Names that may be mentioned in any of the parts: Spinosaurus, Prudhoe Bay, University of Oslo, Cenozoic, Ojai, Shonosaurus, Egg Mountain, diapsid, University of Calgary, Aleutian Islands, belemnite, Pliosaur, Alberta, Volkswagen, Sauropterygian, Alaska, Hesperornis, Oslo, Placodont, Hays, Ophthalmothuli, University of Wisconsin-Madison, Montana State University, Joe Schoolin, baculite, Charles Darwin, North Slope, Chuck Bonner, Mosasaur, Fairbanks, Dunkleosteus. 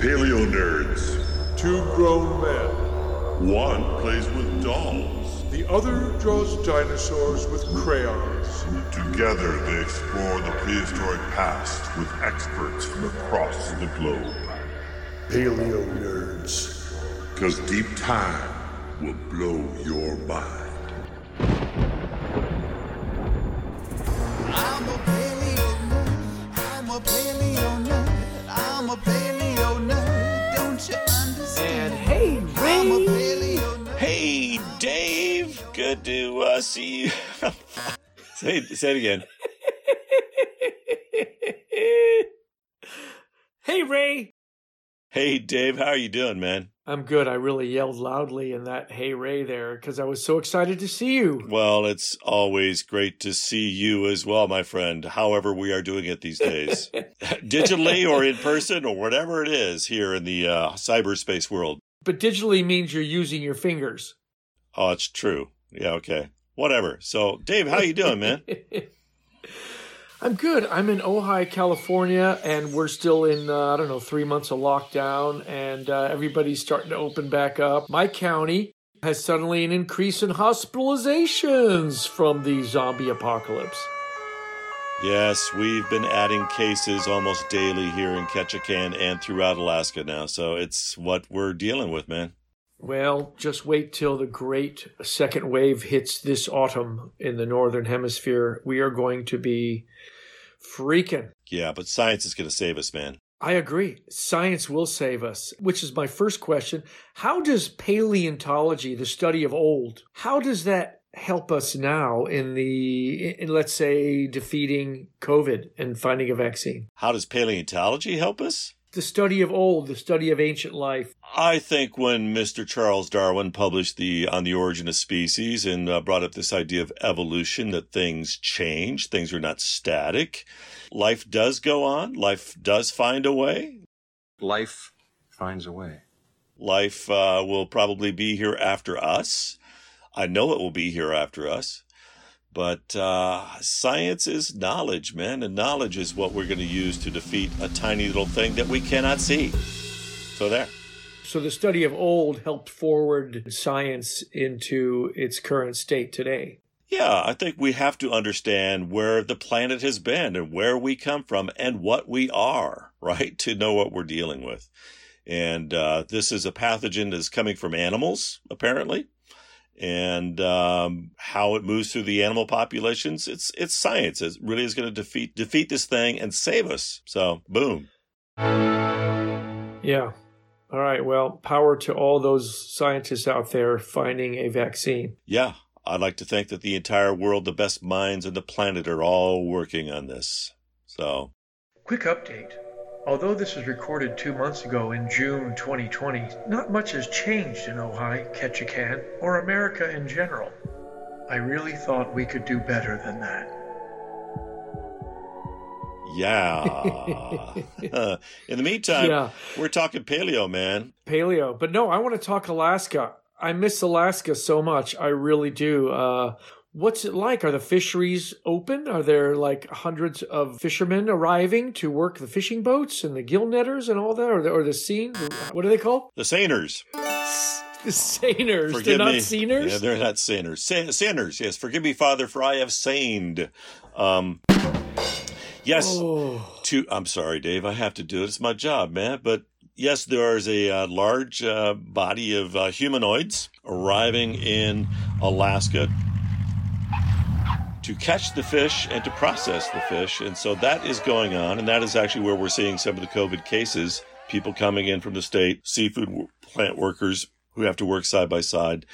Paleo nerds. Two grown men. One plays with dolls. The other draws dinosaurs with crayons. Together they explore the prehistoric past with experts from across the globe. Paleo nerds. Because deep time will blow your mind. Good to see you. say it again. Hey, Ray. Hey, Dave. How are you doing, man? I'm good. I really yelled loudly in that "Hey, Ray" there because I was so excited to see you. Well, it's always great to see you as well, my friend, however we are doing it these days. Digitally or in person or whatever it is here in the cyberspace world. But digitally means you're using your fingers. Oh, it's true. Yeah, okay. Whatever. So, Dave, how you doing, man? I'm good. I'm in Ojai, California, and we're still in, 3 months of lockdown, and everybody's starting to open back up. My county has suddenly an increase in hospitalizations from the zombie apocalypse. Yes, we've been adding cases almost daily here in Ketchikan and throughout Alaska now, so it's what we're dealing with, man. Well, just wait till the great second wave hits this autumn in the Northern Hemisphere. We are going to be freaking. Yeah, but science is going to save us, man. I agree. Science will save us, which is my first question. How does paleontology, the study of old, how does that help us now in let's say, defeating COVID and finding a vaccine? How does paleontology help us? The study of old, the study of ancient life. I think when Mr. Charles Darwin published On the Origin of Species and brought up this idea of evolution, that things change, things are not static. Life does go on. Life does find a way. Life finds a way. Life will probably be here after us. I know it will be here after us. But science is knowledge, man, and knowledge is what we're going to use to defeat a tiny little thing that we cannot see. So there. So the study of old helped forward science into its current state today. Yeah, I think we have to understand where the planet has been and where we come from and what we are, right, to know what we're dealing with. And this is a pathogen that's coming from animals, apparently. And how it moves through the animal populations, it's science. It really is going to defeat this thing and save us. So, boom. Yeah. All right. Well, power to all those scientists out there finding a vaccine. Yeah. I'd like to think that the entire world, the best minds on the planet, are all working on this. So. Quick update. Although this was recorded 2 months ago in June 2020, not much has changed in Ojai, Ketchikan, or America in general. I really thought we could do better than that. Yeah. In the meantime, We're talking paleo, man. Paleo. But no, I want to talk Alaska. I miss Alaska so much. I really do. What's it like? Are the fisheries open? Are there like hundreds of fishermen arriving to work the fishing boats and the gill netters and all that? Or the seine? What are they called? The seiners. The seiners. Forgive they're me. Not seiners? Yeah, they're not seiners. Seiners, yes. Forgive me, Father, for I have seined. Yes. Oh. I'm sorry, Dave. I have to do it. It's my job, man. But yes, there is a large body of humanoids arriving in Alaska to catch the fish and to process the fish. And so that is going on. And that is actually where we're seeing some of the COVID cases, people coming in from the state, seafood plant workers who have to work side by side.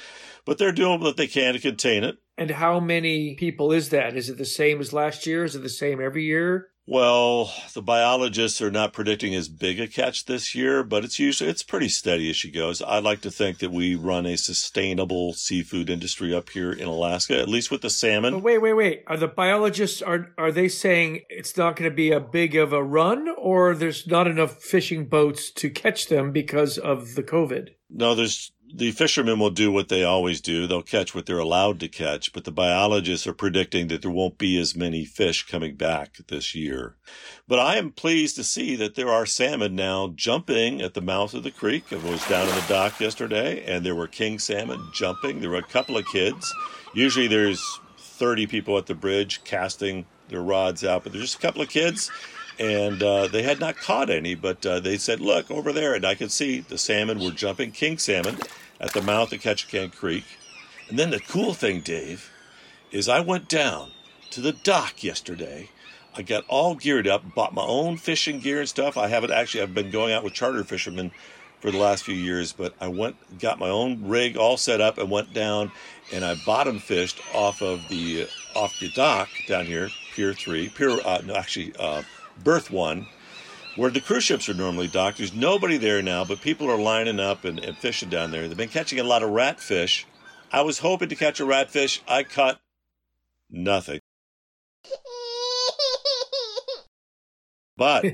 But they're doing what they can to contain it. And how many people is that? Is it the same as last year? Is it the same every year? Well, the biologists are not predicting as big a catch this year, but it's pretty steady as she goes. I'd like to think that we run a sustainable seafood industry up here in Alaska, at least with the salmon. But wait. Are the biologists, are they saying it's not going to be a big of a run, or there's not enough fishing boats to catch them because of the COVID? No, there's the fishermen will do what they always do. They'll catch what they're allowed to catch, but the biologists are predicting that there won't be as many fish coming back this year. But I am pleased to see that there are salmon now jumping at the mouth of the creek. I was down in the dock yesterday, and there were king salmon jumping. There were a couple of kids. Usually there's 30 people at the bridge casting their rods out, but there's just a couple of kids. And they had not caught any, but they said, look, over there. And I could see the salmon were jumping, king salmon, at the mouth of Ketchikan Creek. And then the cool thing, Dave, is I went down to the dock yesterday. I got all geared up, bought my own fishing gear and stuff. I've been going out with charter fishermen for the last few years, but I went, got my own rig all set up and went down, and I bottom fished off the dock down here, Pier 3, Berth 1, where the cruise ships are normally docked. There's nobody there now, but people are lining up and fishing down there. They've been catching a lot of ratfish. I was hoping to catch a ratfish. I caught nothing. But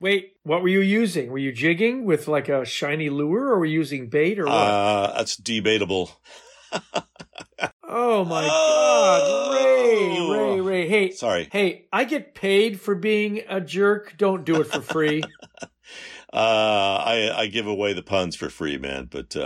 wait, what were you using? Were you jigging with like a shiny lure, or were you using bait, or what? That's debatable. Oh my God, Ray. Hey, sorry. Hey, I get paid for being a jerk. Don't do it for free. I give away the puns for free, man. But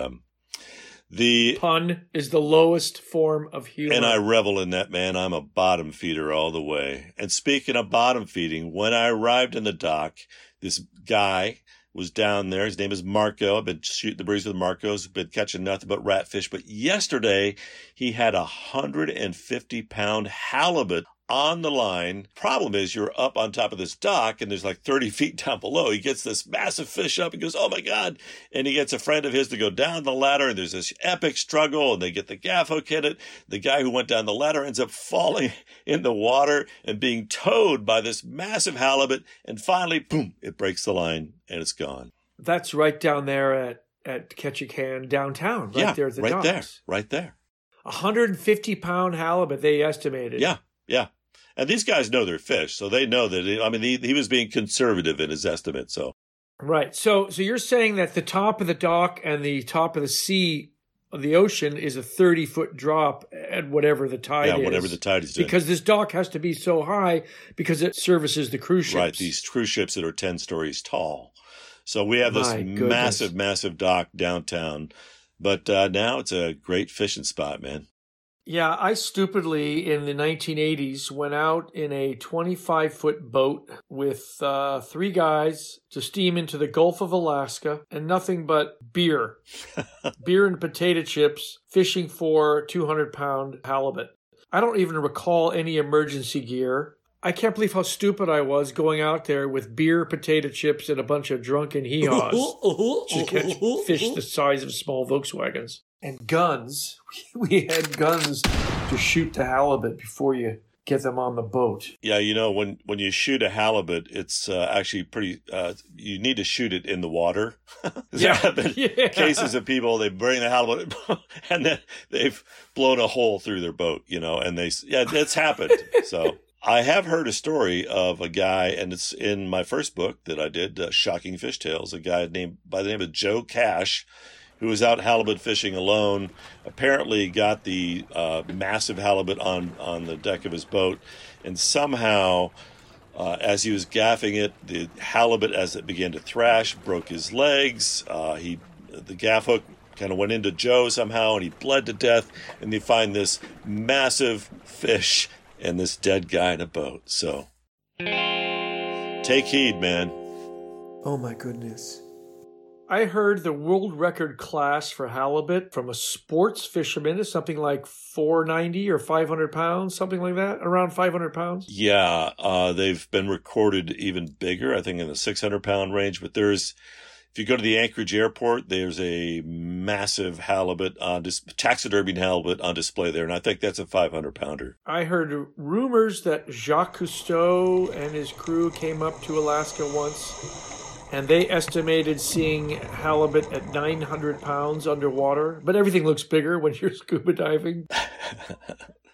the pun is the lowest form of humor, and I revel in that, man. I'm a bottom feeder all the way. And speaking of bottom feeding, when I arrived in the dock, this guy was down there. His name is Marco. I've been shooting the breeze with Marco's, been catching nothing but ratfish. But yesterday, he had a 150-pound halibut on the line. Problem is, you're up on top of this dock, and there's like 30 feet down below. He gets this massive fish up. He goes, oh, my God. And he gets a friend of his to go down the ladder, and there's this epic struggle, and they get the gaff hook in it. The guy who went down the ladder ends up falling in the water and being towed by this massive halibut. And finally, boom, it breaks the line, and it's gone. That's right down there at Ketchikan downtown, right? Yeah, there at the docks. Right there. 150-pound halibut, they estimated. Yeah. And these guys know their fish, so they know that, he was being conservative in his estimate. So, right. So you're saying that the top of the dock and the top of the sea of the ocean is a 30-foot drop at whatever the tide is. Yeah, whatever the tide is doing. Because this dock has to be so high because it services the cruise ships. Right, these cruise ships that are 10 stories tall. So we have this massive, massive dock downtown. But now it's a great fishing spot, man. Yeah, I stupidly in the 1980s went out in a 25-foot boat with three guys to steam into the Gulf of Alaska, and nothing but beer and potato chips, fishing for 200-pound halibut. I don't even recall any emergency gear. I can't believe how stupid I was going out there with beer, potato chips, and a bunch of drunken hee-haws to catch fish the size of small Volkswagens. And guns. We had guns to shoot the halibut before you get them on the boat. Yeah, when you shoot a halibut, it's actually pretty, you need to shoot it in the water. Yeah. Cases of people, they bring the halibut and then they've blown a hole through their boat, and it's happened. So I have heard a story of a guy, and it's in my first book that I did, Shocking Fish Tales, a guy named by the name of Joe Cash, who was out halibut fishing alone, apparently got the massive halibut on the deck of his boat. And somehow, as he was gaffing it, the halibut, as it began to thrash, broke his legs. The gaff hook kind of went into Joe somehow, and he bled to death. And they find this massive fish and this dead guy in a boat. So take heed, man. Oh, my goodness. I heard the world record class for halibut from a sports fisherman is something like 490 or 500 pounds, something like that, around 500 pounds. Yeah, they've been recorded even bigger, I think in the 600-pound range. But if you go to the Anchorage airport, there's a massive halibut, taxidermied halibut on display there. And I think that's a 500-pounder. I heard rumors that Jacques Cousteau and his crew came up to Alaska once, and they estimated seeing halibut at 900 pounds underwater. But everything looks bigger when you're scuba diving.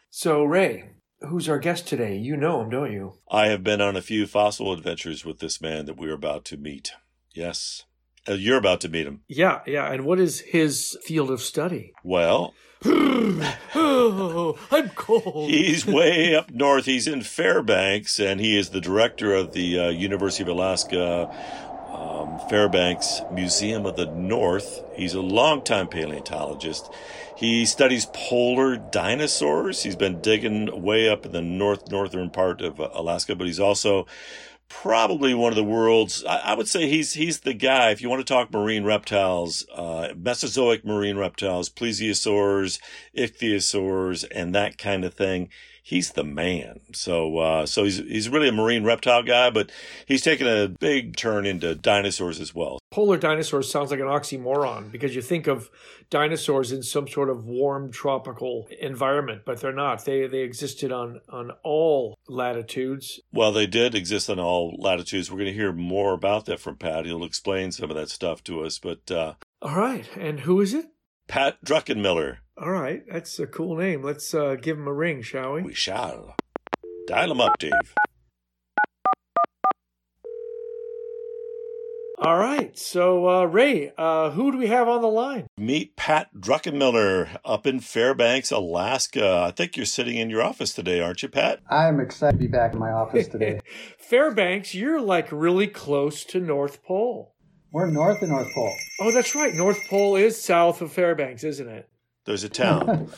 So, Ray, who's our guest today? You know him, don't you? I have been on a few fossil adventures with this man that we're about to meet. Yes. You're about to meet him. Yeah. And what is his field of study? Well... I'm cold. He's way up north. He's in Fairbanks, and he is the director of the University of Alaska Fairbanks Museum of the North. He's a longtime paleontologist. He studies polar dinosaurs. He's been digging way up in the northern part of Alaska, but he's also... probably one of the world's, I would say he's the guy, if you want to talk marine reptiles, Mesozoic marine reptiles, plesiosaurs, ichthyosaurs, and that kind of thing. He's the man. So he's really a marine reptile guy, but he's taken a big turn into dinosaurs as well. Polar dinosaurs sounds like an oxymoron because you think of dinosaurs in some sort of warm tropical environment, but they're not. They existed on all latitudes. Well, they did exist on all latitudes. We're going to hear more about that from Pat. He'll explain some of that stuff to us. But all right. And who is it? Pat Druckenmiller. All right. That's a cool name. Let's give him a ring, shall we? We shall. Dial him up, Dave. All right. So, Ray, who do we have on the line? Meet Pat Druckenmiller up in Fairbanks, Alaska. I think you're sitting in your office today, aren't you, Pat? I'm excited to be back in my office today. Fairbanks, you're like really close to North Pole. We're north of North Pole. Oh, that's right. North Pole is south of Fairbanks, isn't it? There's a town.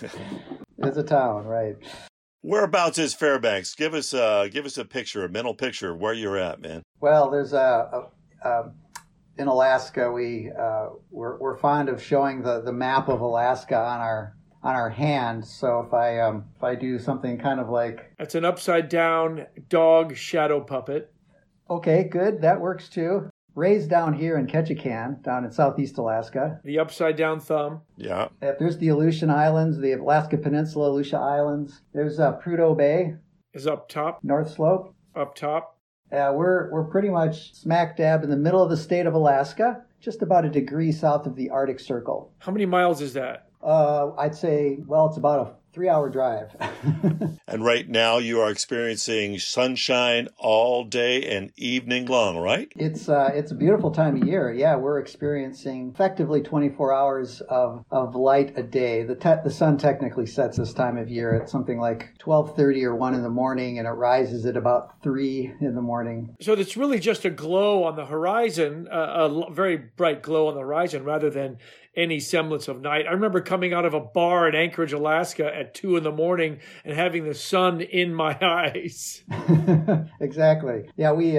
There's a town, right. Whereabouts is Fairbanks? Give us a picture, a mental picture of where you're at, man. Well, there's in Alaska, we're fond of showing the map of Alaska on our hand. So if I do something kind of like that's an upside down dog shadow puppet. Okay, good. That works too. Ray's down here in Ketchikan, down in southeast Alaska. The upside down thumb. Yeah. There's the Aleutian Islands, the Alaska Peninsula, Aleutian Islands. There's Prudhoe Bay. Is up top. North Slope. Up top. We're pretty much smack dab in the middle of the state of Alaska, just about a degree south of the Arctic Circle. How many miles is that? I'd say, well, it's about a 3-hour drive. And right now you are experiencing sunshine all day and evening long, right? It's a beautiful time of year. Yeah, we're experiencing effectively 24 hours of light a day. The sun technically sets this time of year at something like 12:30 or 1 in the morning, and it rises at about 3 in the morning. So it's really just a glow on the horizon, a very bright glow on the horizon rather than any semblance of night. I remember coming out of a bar in Anchorage, Alaska at 2 in the morning and having the sun in my eyes. Exactly. Yeah, we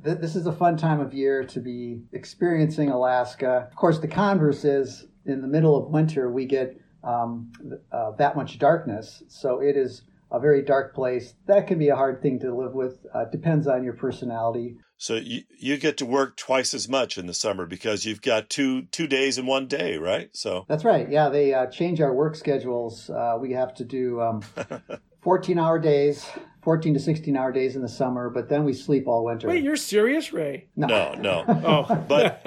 this is a fun time of year to be experiencing Alaska. Of course, the converse is in the middle of winter, we get that much darkness. So it is a very dark place. That can be a hard thing to live with. Depends on your personality. So you get to work twice as much in the summer because you've got two days in one day, right? So that's right. Yeah, they change our work schedules. We have to do 14-hour days, 14 to 16-hour days in the summer, but then we sleep all winter. Wait, you're serious, Ray? No. Oh, but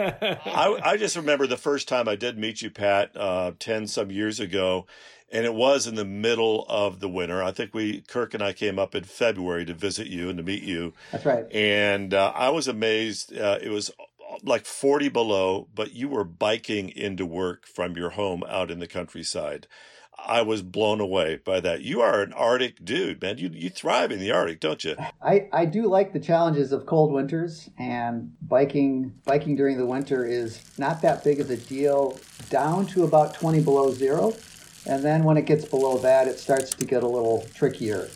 I just remember the first time I did meet you, Pat, 10-some years ago. And it was in the middle of the winter. I think Kirk and I came up in February to visit you and to meet you. That's right. And I was amazed. It was like 40 below, but you were biking into work from your home out in the countryside. I was blown away by that. You are an Arctic dude, man. You thrive in the Arctic, don't you? I do like the challenges of cold winters, and biking during the winter is not that big of a deal down to about 20 below zero. And then when it gets below that, it starts to get a little trickier.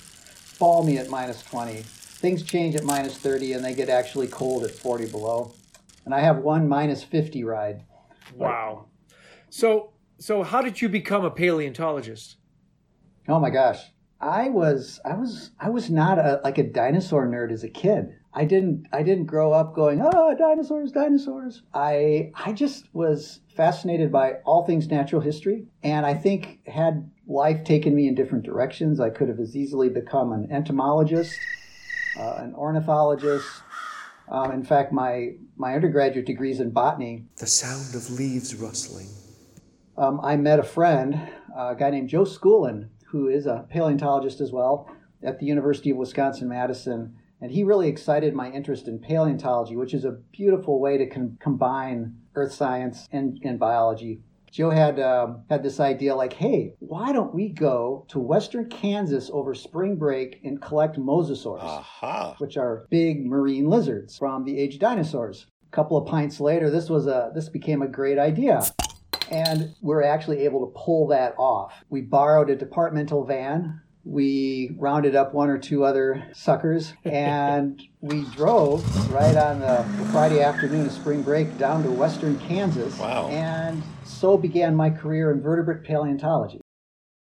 Balmy at minus 20. Things change at minus 30, and they get actually cold at 40 below. And I have one minus 50 ride. Wow. So how did you become a paleontologist? Oh my gosh. I was not a dinosaur nerd as a kid. I didn't grow up going, oh, dinosaurs. I just was fascinated by all things natural history, and I think had life taken me in different directions, I could have as easily become an entomologist, an ornithologist. In fact, my undergraduate degree's in botany. The sound of leaves rustling. I met a friend, a guy named Joe Schoolin, who is a paleontologist as well, at the University of Wisconsin-Madison. And he really excited my interest in paleontology, which is a beautiful way to combine earth science and biology. Joe had this idea like, hey, why don't we go to Western Kansas over spring break and collect mosasaurs, which are big marine lizards from the age of dinosaurs. A couple of pints later, this became a great idea. And we're actually able to pull that off. We borrowed a departmental van. We rounded up one or two other suckers, and we drove right on the Friday afternoon of spring break down to Western Kansas. Wow. And so began my career in vertebrate paleontology.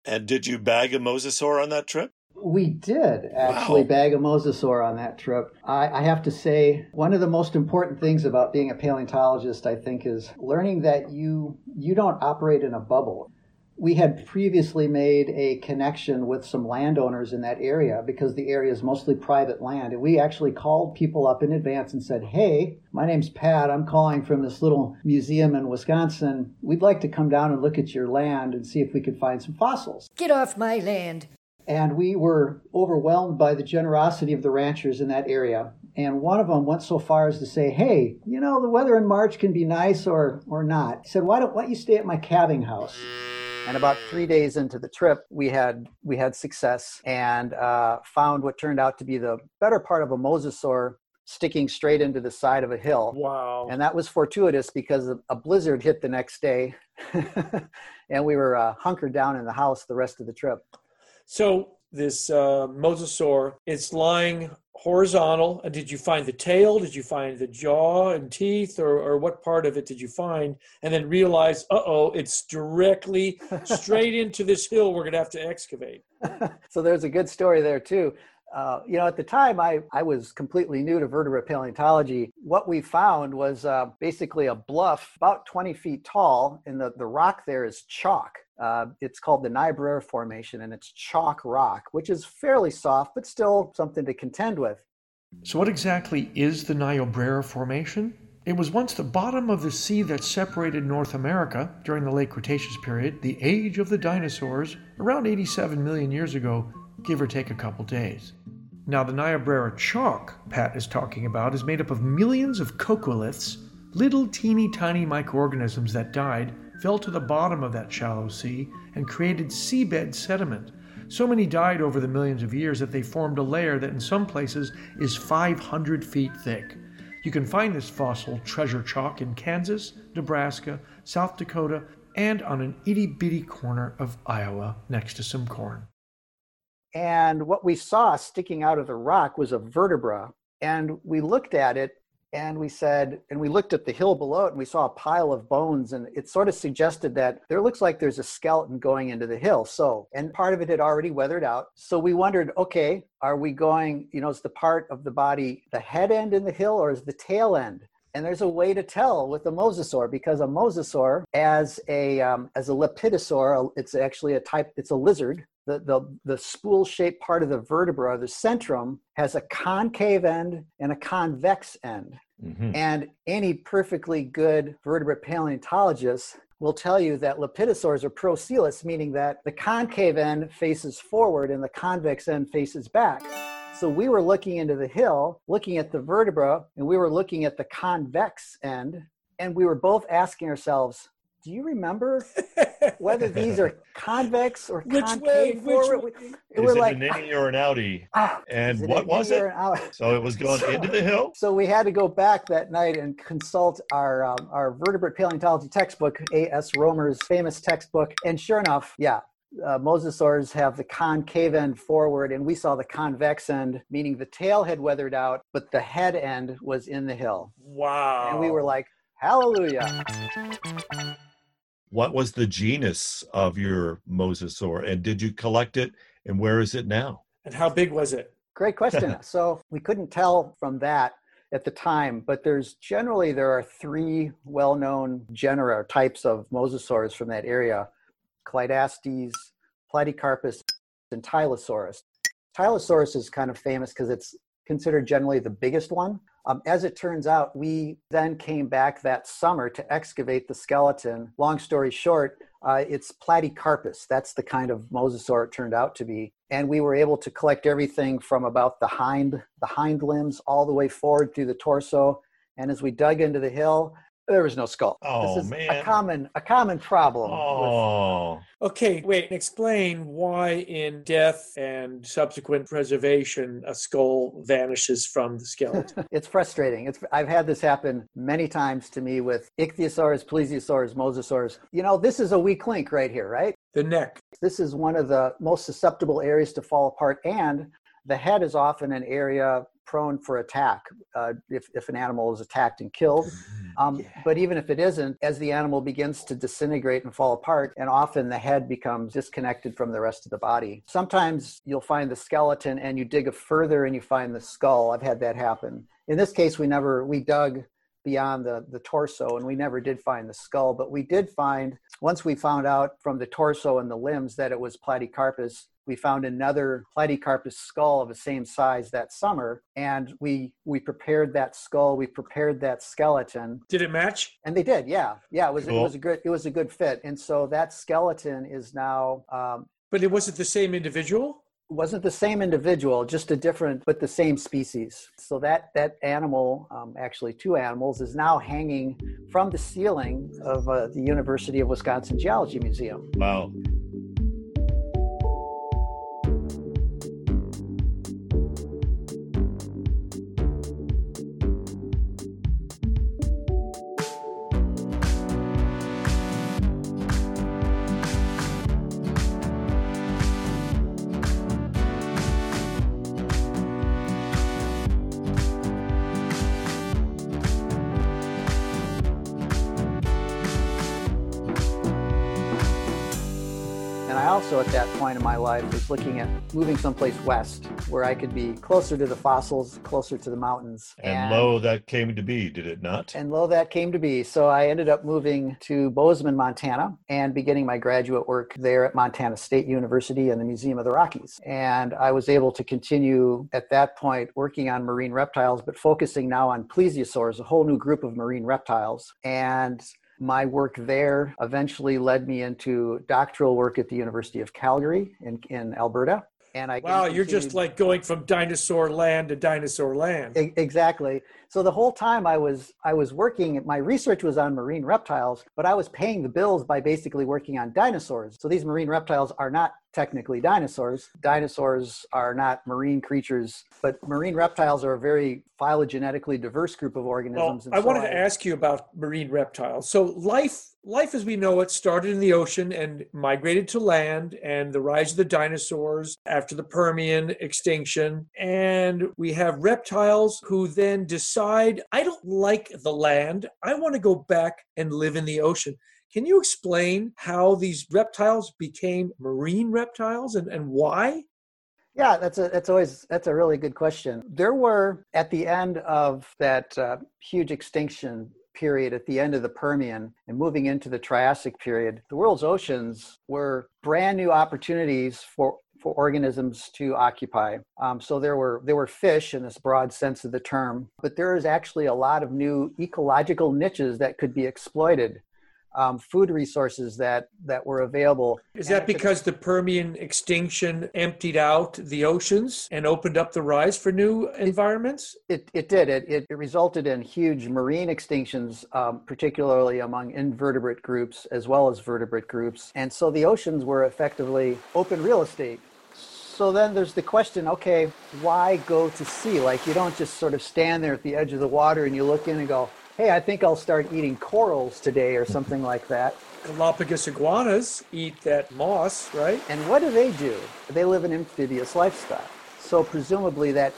And did you bag a mosasaur on that trip? We did actually bag a mosasaur on that trip. I have to say, one of the most important things about being a paleontologist, I think, is learning that you don't operate in a bubble. We had previously made a connection with some landowners in that area because the area is mostly private land. And we actually called people up in advance and said, hey, my name's Pat. I'm calling from this little museum in Wisconsin. We'd like to come down and look at your land and see if we could find some fossils. Get off my land. And we were overwhelmed by the generosity of the ranchers in that area. And one of them went so far as to say, hey, you know, the weather in March can be nice or not. He said, why don't you stay at my calving house? And about 3 days into the trip, we had success and found what turned out to be the better part of a mosasaur sticking straight into the side of a hill. Wow. And that was fortuitous because a blizzard hit the next day and we were hunkered down in the house the rest of the trip. So this mosasaur, it's lying horizontal. Did you find the tail? Did you find the jaw and teeth? Or what part of it did you find? And then realize, it's directly straight into this hill we're going to have to excavate. So there's a good story there, too. At the time, I was completely new to vertebrate paleontology. What we found was basically a bluff about 20 feet tall, and the rock there is chalk. It's called the Niobrara Formation, and it's chalk rock, which is fairly soft, but still something to contend with. So what exactly is the Niobrara Formation? It was once the bottom of the sea that separated North America during the late Cretaceous period, the age of the dinosaurs, around 87 million years ago, give or take a couple days. Now, the Niobrara chalk Pat is talking about is made up of millions of coccoliths, little teeny tiny microorganisms that died, fell to the bottom of that shallow sea, and created seabed sediment. So many died over the millions of years that they formed a layer that in some places is 500 feet thick. You can find this fossil treasure chalk in Kansas, Nebraska, South Dakota, and on an itty-bitty corner of Iowa next to some corn. And what we saw sticking out of the rock was a vertebra. And we looked at it and we said, and we looked at the hill below it and we saw a pile of bones. And it sort of suggested that there looks like there's a skeleton going into the hill. And part of it had already weathered out. So we wondered, okay, are we going, is the part of the body the head end in the hill or is the tail end? And there's a way to tell with the mosasaur because a mosasaur as a lepidosaur, it's actually it's a lizard. The spool-shaped part of the vertebra, the centrum, has a concave end and a convex end. Mm-hmm. And any perfectly good vertebrate paleontologist will tell you that lepidosaurs are procoelous, meaning that the concave end faces forward and the convex end faces back. So we were looking into the hill, looking at the vertebra, and we were looking at the convex end, and we were both asking ourselves, do you remember whether these are convex or concave? Which way? Is it an innie or an outie? And what was it? So it was going into the hill? So we had to go back that night and consult our vertebrate paleontology textbook, A.S. Romer's famous textbook. And sure enough, mosasaurs have the concave end forward, and we saw the convex end, meaning the tail had weathered out, but the head end was in the hill. Wow. And we were like, hallelujah. What was the genus of your mosasaur, and did you collect it, and where is it now? And how big was it? Great question. So we couldn't tell from that at the time, but there are three well-known genera or types of mosasaurs from that area, Clydastes, Platycarpus, and Thylosaurus. Thylosaurus is kind of famous because it's considered generally the biggest one. As it turns out, we then came back that summer to excavate the skeleton. Long story short, it's Platycarpus. That's the kind of mosasaur it turned out to be. And we were able to collect everything from about the hind limbs all the way forward through the torso. And as we dug into the hill, there was no skull. Oh, this is man. A common problem. Oh. Okay, wait. Explain why in death and subsequent preservation, a skull vanishes from the skeleton. It's frustrating. I've had this happen many times to me with ichthyosaurs, plesiosaurs, mosasaurs. You know, this is a weak link right here, right? The neck. This is one of the most susceptible areas to fall apart, and the head is often an area prone for attack if an animal is attacked and killed. But even if it isn't, as the animal begins to disintegrate and fall apart, and often the head becomes disconnected from the rest of the body. Sometimes you'll find the skeleton and you dig further and you find the skull. I've had that happen. In this case, we dug beyond the torso, and we never did find the skull, but we did find, once we found out from the torso and the limbs that it was Platycarpus, we found another Platycarpus skull of the same size that summer, and we prepared that skull, we prepared that skeleton. Did it match? And they did, yeah. Yeah, it was a good fit. And so that skeleton is now... But it wasn't the same individual? Wasn't the same individual, just a different, but the same species. So that animal, actually two animals, is now hanging from the ceiling of the University of Wisconsin Geology Museum. Wow. So at that point in my life was looking at moving someplace west where I could be closer to the fossils, closer to the mountains. And lo, that came to be, did it not? And lo, that came to be. So I ended up moving to Bozeman, Montana, and beginning my graduate work there at Montana State University and the Museum of the Rockies. And I was able to continue at that point working on marine reptiles, but focusing now on plesiosaurs, a whole new group of marine reptiles. And my work there eventually led me into doctoral work at the University of Calgary in Alberta. And you're just like going from dinosaur land to dinosaur land. Exactly. So the whole time I was working, my research was on marine reptiles, but I was paying the bills by basically working on dinosaurs. So these marine reptiles are not technically dinosaurs. Dinosaurs are not marine creatures, but marine reptiles are a very phylogenetically diverse group of organisms. Well, I wanted to ask you about marine reptiles. So life as we know it started in the ocean and migrated to land, and the rise of the dinosaurs after the Permian extinction. And we have reptiles who then decide, I don't like the land. I want to go back and live in the ocean. Can you explain how these reptiles became marine reptiles and why? Yeah, that's a really good question. There were, at the end of that huge extinction period, at the end of the Permian and moving into the Triassic period, the world's oceans were brand new opportunities for organisms to occupy. So there were fish in this broad sense of the term, but there is actually a lot of new ecological niches that could be exploited. Food resources that were available. Is that because the Permian extinction emptied out the oceans and opened up the rise for new environments? It did. It resulted in huge marine extinctions, particularly among invertebrate groups as well as vertebrate groups. And so the oceans were effectively open real estate. So then there's the question, okay, why go to sea? Like, you don't just sort of stand there at the edge of the water and you look in and go, hey, I think I'll start eating corals today or something like that. Galapagos iguanas eat that moss, right? And what do? They live an amphibious lifestyle. So presumably that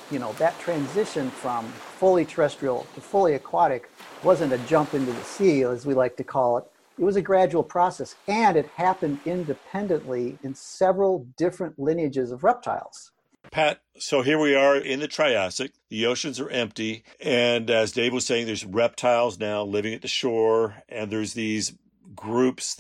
transition from fully terrestrial to fully aquatic wasn't a jump into the sea, as we like to call it. It was a gradual process, and it happened independently in several different lineages of reptiles. Pat, so here we are in the Triassic, the oceans are empty, and as Dave was saying, there's reptiles now living at the shore, and there's these groups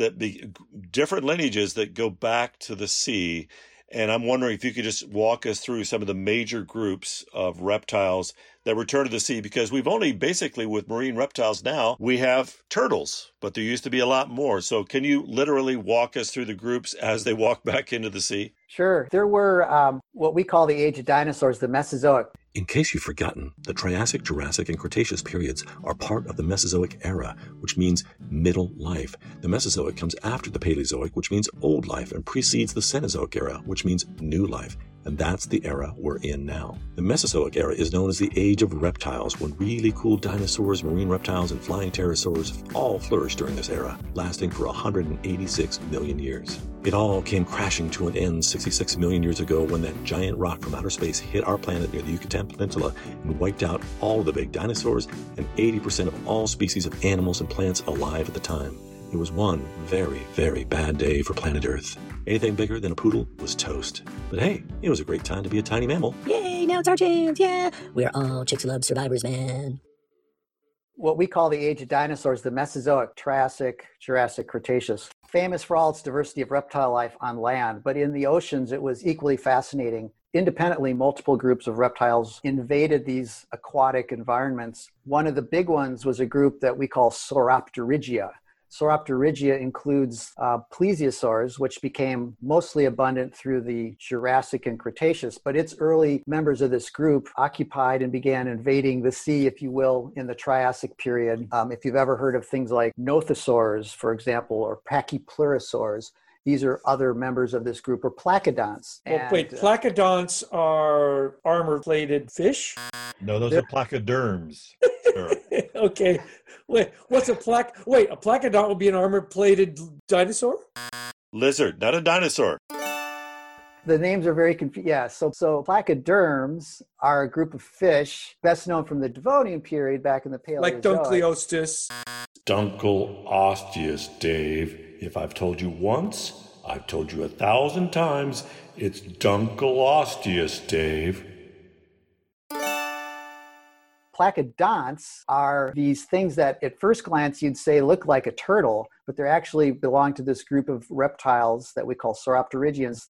different lineages that go back to the sea, and I'm wondering if you could just walk us through some of the major groups of reptiles that return to the sea, because we've only basically with marine reptiles now, we have turtles, but there used to be a lot more. So can you literally walk us through the groups as they walk back into the sea? Sure. There were what we call the age of dinosaurs, the Mesozoic. In case you've forgotten, the Triassic, Jurassic, and Cretaceous periods are part of the Mesozoic era, which means middle life. The Mesozoic comes after the Paleozoic, which means old life, and precedes the Cenozoic era, which means new life. And that's the era we're in now. The Mesozoic era is known as the Age of Reptiles, when really cool dinosaurs, marine reptiles, and flying pterosaurs all flourished during this era, lasting for 186 million years. It all came crashing to an end 66 million years ago when that giant rock from outer space hit our planet near the Yucatan Peninsula and wiped out all the big dinosaurs and 80% of all species of animals and plants alive at the time. It was one very, very bad day for planet Earth. Anything bigger than a poodle was toast. But hey, it was a great time to be a tiny mammal. Yay, now it's our chance, yeah! We're all Chicxulub survivors, man. What we call the age of dinosaurs, the Mesozoic, Triassic, Jurassic, Cretaceous. Famous for all its diversity of reptile life on land, but in the oceans it was equally fascinating. Independently, multiple groups of reptiles invaded these aquatic environments. One of the big ones was a group that we call Sauropterygia. Sauropterygia includes plesiosaurs, which became mostly abundant through the Jurassic and Cretaceous, but its early members of this group occupied and began invading the sea, if you will, in the Triassic period. If you've ever heard of things like nothosaurs, for example, or pachypleurosaurs, these are other members of this group, or placodonts. Placodonts are armor-plated fish? No, those are placoderms. Sure. Okay. Wait, what's a a placodont would be an armor-plated dinosaur? Lizard, not a dinosaur. The names are very confusing. Yeah, so placoderms are a group of fish best known from the Devonian period back in the Paleozoic. Like Dunkleosteus. Dunkleosteus, Dave. If I've told you once, I've told you 1,000 times. It's Dunkleosteus, Dave. Placodonts are these things that at first glance you'd say look like a turtle, but they actually belong to this group of reptiles that we call Sauropterygians.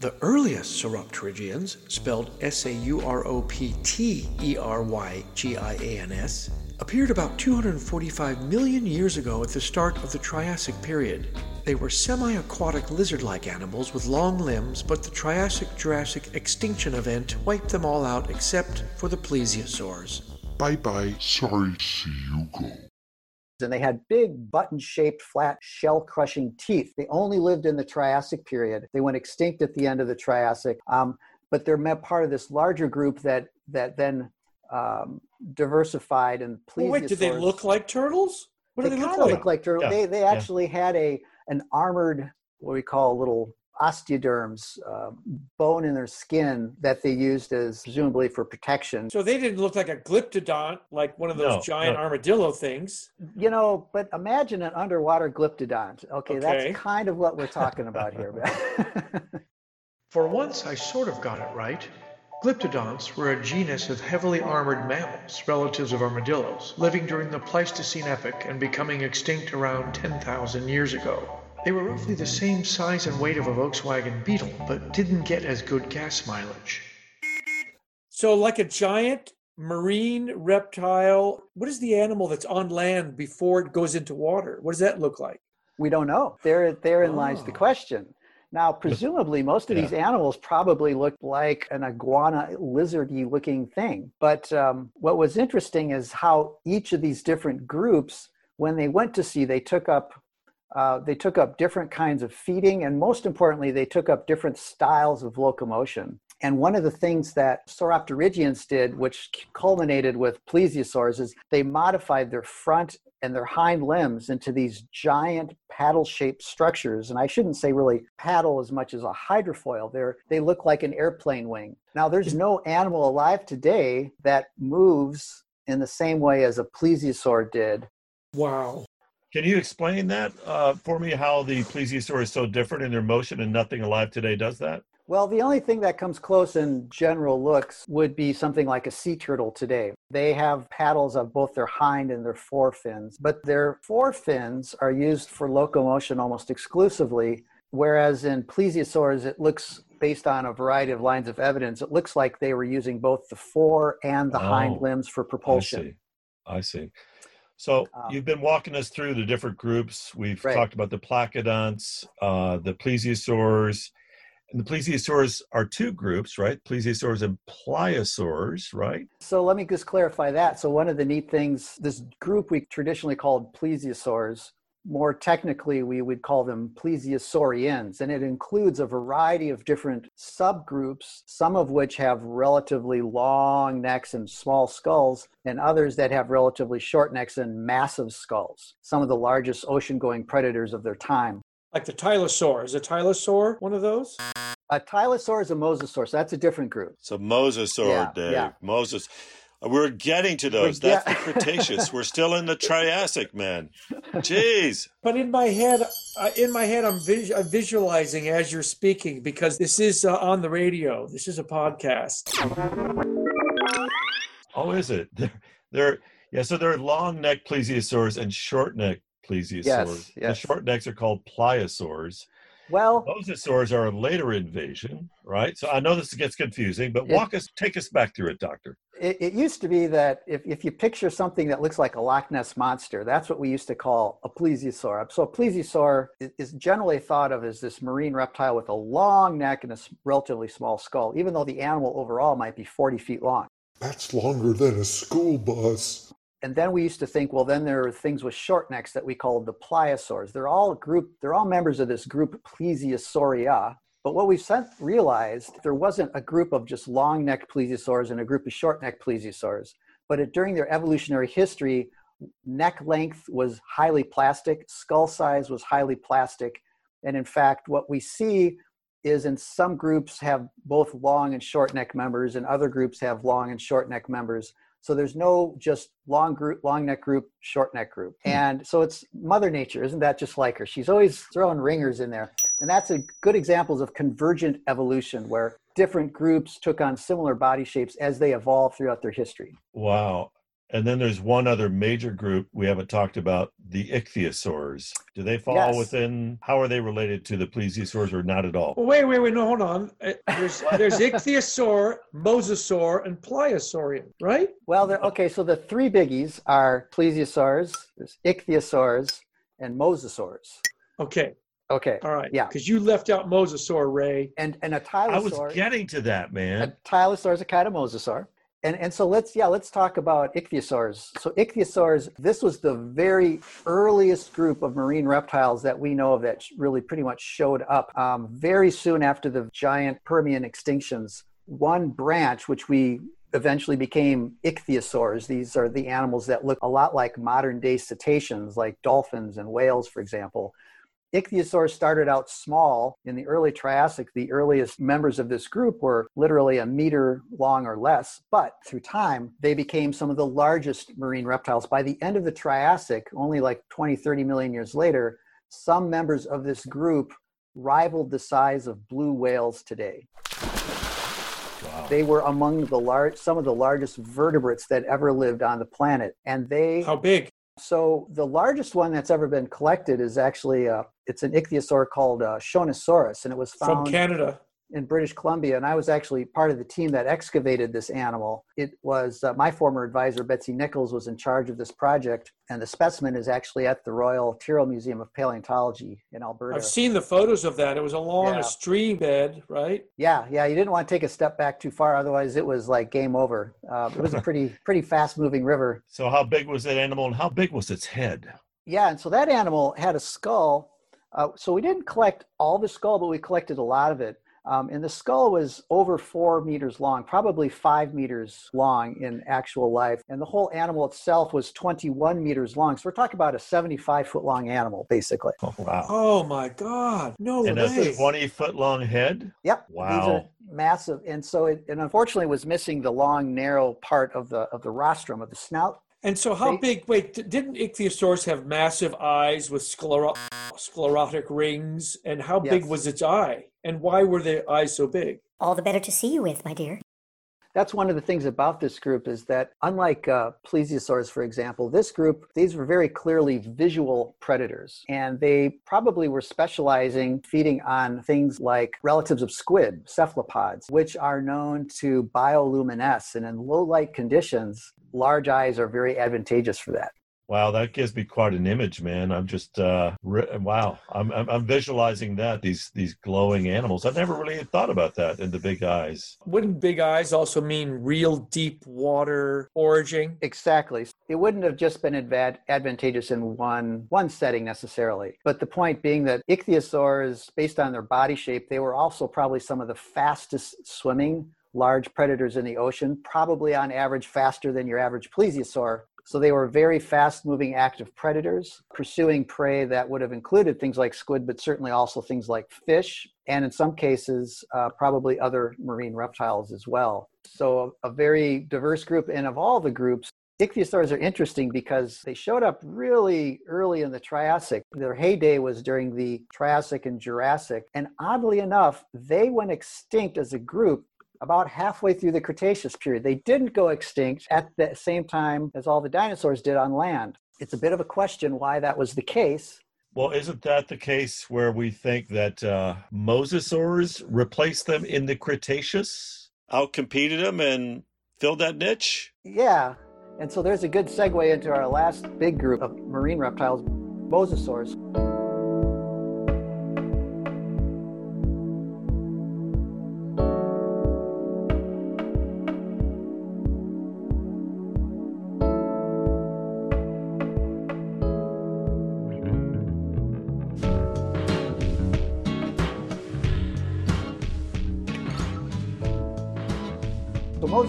The earliest Sauropterygians, spelled Sauropterygians, appeared about 245 million years ago at the start of the Triassic period. They were semi-aquatic lizard-like animals with long limbs, but the Triassic-Jurassic extinction event wiped them all out except for the plesiosaurs. Bye-bye, sorry, see you go. And they had big button-shaped, flat, shell-crushing teeth. They only lived in the Triassic period. They went extinct at the end of the Triassic, but they're part of this larger group that then diversified and plesiosaurs. Well, wait, did they look like turtles? What do they look like? They kind of look like turtles. Yeah. They actually had an armored, what we call little osteoderms, bone in their skin that they used as presumably for protection. So they didn't look like a glyptodont, like one of those giant armadillo things. You know, but imagine an underwater glyptodont. Okay, that's kind of what we're talking about here. For once, I sort of got it right. Glyptodonts were a genus of heavily armored mammals, relatives of armadillos, living during the Pleistocene epoch and becoming extinct around 10,000 years ago. They were roughly the same size and weight of a Volkswagen Beetle, but didn't get as good gas mileage. So like a giant marine reptile, what is the animal that's on land before it goes into water? What does that look like? We don't know. Therein lies the question. Now, presumably, most of these animals probably looked like an iguana, lizardy looking thing. But what was interesting is how each of these different groups, when they went to sea, they took up different kinds of feeding, and most importantly, they took up different styles of locomotion. And one of the things that Sauropterygians did, which culminated with plesiosaurs, is they modified their front and their hind limbs into these giant paddle-shaped structures. And I shouldn't say really paddle as much as a hydrofoil. They look like an airplane wing. Now, there's no animal alive today that moves in the same way as a plesiosaur did. Wow. Can you explain that for me, how the plesiosaur is so different in their motion and nothing alive today does that? Well, the only thing that comes close in general looks would be something like a sea turtle today. They have paddles of both their hind and their forefins, but their forefins are used for locomotion almost exclusively, whereas in plesiosaurs, it looks based on a variety of lines of evidence, it looks like they were using both the fore and the hind limbs for propulsion. I see. So you've been walking us through the different groups. We've talked about the placodonts, the plesiosaurs. And the plesiosaurs are two groups, right? Plesiosaurs and pliosaurs, right? So let me just clarify that. So one of the neat things, this group we traditionally called plesiosaurs, more technically we would call them plesiosaurians, and it includes a variety of different subgroups, some of which have relatively long necks and small skulls, and others that have relatively short necks and massive skulls, some of the largest ocean-going predators of their time. Like the Thylosaur. Is a Thylosaur one of those? A Thylosaur is a Mosasaur, so that's a different group. It's a Mosasaur, Dave. Yeah. Moses. We're getting to those. That's the Cretaceous. We're still in the Triassic, man. Jeez. But in my head, I'm visualizing as you're speaking, because this is on the radio. This is a podcast. Oh, is it? So there are long-necked plesiosaurs and short-necked plesiosaurs. Yes. The short necks are called pliosaurs. Well, mosasaurs are a later invasion, right? So I know this gets confusing, but take us back through it, Doctor. It used to be that if you picture something that looks like a Loch Ness monster, that's what we used to call a plesiosaur. So a plesiosaur is generally thought of as this marine reptile with a long neck and a relatively small skull, even though the animal overall might be 40 feet long. That's longer than a school bus. And then we used to think, well, then there are things with short necks that we called the pliosaurs. They're all members of this group Plesiosauria. But what we've realized, there wasn't a group of just long-necked plesiosaurs and a group of short-necked plesiosaurs. But during their evolutionary history, neck length was highly plastic, skull size was highly plastic. And in fact, what we see is in some groups have both long and short neck members, and other groups have long and short neck members. So there's no just long neck group, short neck group. And so it's Mother Nature. Isn't that just like her? She's always throwing ringers in there. And that's a good examples of convergent evolution, where different groups took on similar body shapes as they evolved throughout their history. Wow. And then there's one other major group we haven't talked about, the ichthyosaurs. Do they fall within, how are they related to the plesiosaurs, or not at all? Well, wait, no, hold on. There's ichthyosaur, mosasaur, and pliosaurian, right? Well, okay, so the three biggies are plesiosaurs, there's ichthyosaurs, and mosasaurs. Okay. All right. Yeah. Because you left out mosasaur, Ray. And a Tylosaur. I was getting to that, man. A Tylosaur is a kind of mosasaur. And so let's talk about ichthyosaurs. So ichthyosaurs, this was the very earliest group of marine reptiles that we know of that really pretty much showed up very soon after the giant Permian extinctions. One branch, which we eventually became ichthyosaurs, these are the animals that look a lot like modern day cetaceans, like dolphins and whales, for example. Ichthyosaurs started out small. In the early Triassic, the earliest members of this group were literally a meter long or less, but through time, they became some of the largest marine reptiles. By the end of the Triassic, only like 20, 30 million years later, some members of this group rivaled the size of blue whales today. Wow. They were among some of the largest vertebrates that ever lived on the planet. And they... How big? So the largest one that's ever been collected is actually, it's an ichthyosaur called Shonosaurus, and it was found from Canada in British Columbia. And I was actually part of the team that excavated this animal. It was my former advisor, Betsy Nichols, was in charge of this project. And the specimen is actually at the Royal Tyrrell Museum of Paleontology in Alberta. I've seen the photos of that. It was along a stream bed, right? Yeah. You didn't want to take a step back too far. Otherwise, it was like game over. It was a pretty fast-moving river. So how big was that animal, and how big was its head? Yeah, and so that animal had a skull. So we didn't collect all the skull, but we collected a lot of it. And the skull was over 4 meters long, probably 5 meters long in actual life. And the whole animal itself was 21 meters long. So we're talking about a 75-foot long animal, basically. Oh, wow. Oh, my God. No way. And a 20-foot long head? Yep. Wow. These are massive. And so it unfortunately was missing the long, narrow part of the rostrum, of the snout. And so how big, didn't ichthyosaurs have massive eyes with sclerotic rings? And how big was its eye? And why were the eyes so big? All the better to see you with, my dear. That's one of the things about this group is that unlike plesiosaurs, for example, this group, these were very clearly visual predators, and they probably were specializing feeding on things like relatives of squid, cephalopods, which are known to bioluminesce, and in low light conditions, large eyes are very advantageous for that. Wow, that gives me quite an image, man. I'm just wow. I'm visualizing that these glowing animals. I've never really thought about that in the big eyes. Wouldn't big eyes also mean real deep water foraging? Exactly. It wouldn't have just been advantageous in one setting necessarily. But the point being that ichthyosaurs, based on their body shape, they were also probably some of the fastest swimming large predators in the ocean, probably on average faster than your average plesiosaur. So they were very fast-moving active predators, pursuing prey that would have included things like squid, but certainly also things like fish, and in some cases, probably other marine reptiles as well. So a very diverse group, and of all the groups, ichthyosaurs are interesting because they showed up really early in the Triassic. Their heyday was during the Triassic and Jurassic, and oddly enough, they went extinct as a group about halfway through the Cretaceous period. They didn't go extinct at the same time as all the dinosaurs did on land. It's a bit of a question why that was the case. Well, isn't that the case where we think that mosasaurs replaced them in the Cretaceous, outcompeted them, and filled that niche? Yeah, and so there's a good segue into our last big group of marine reptiles, mosasaurs.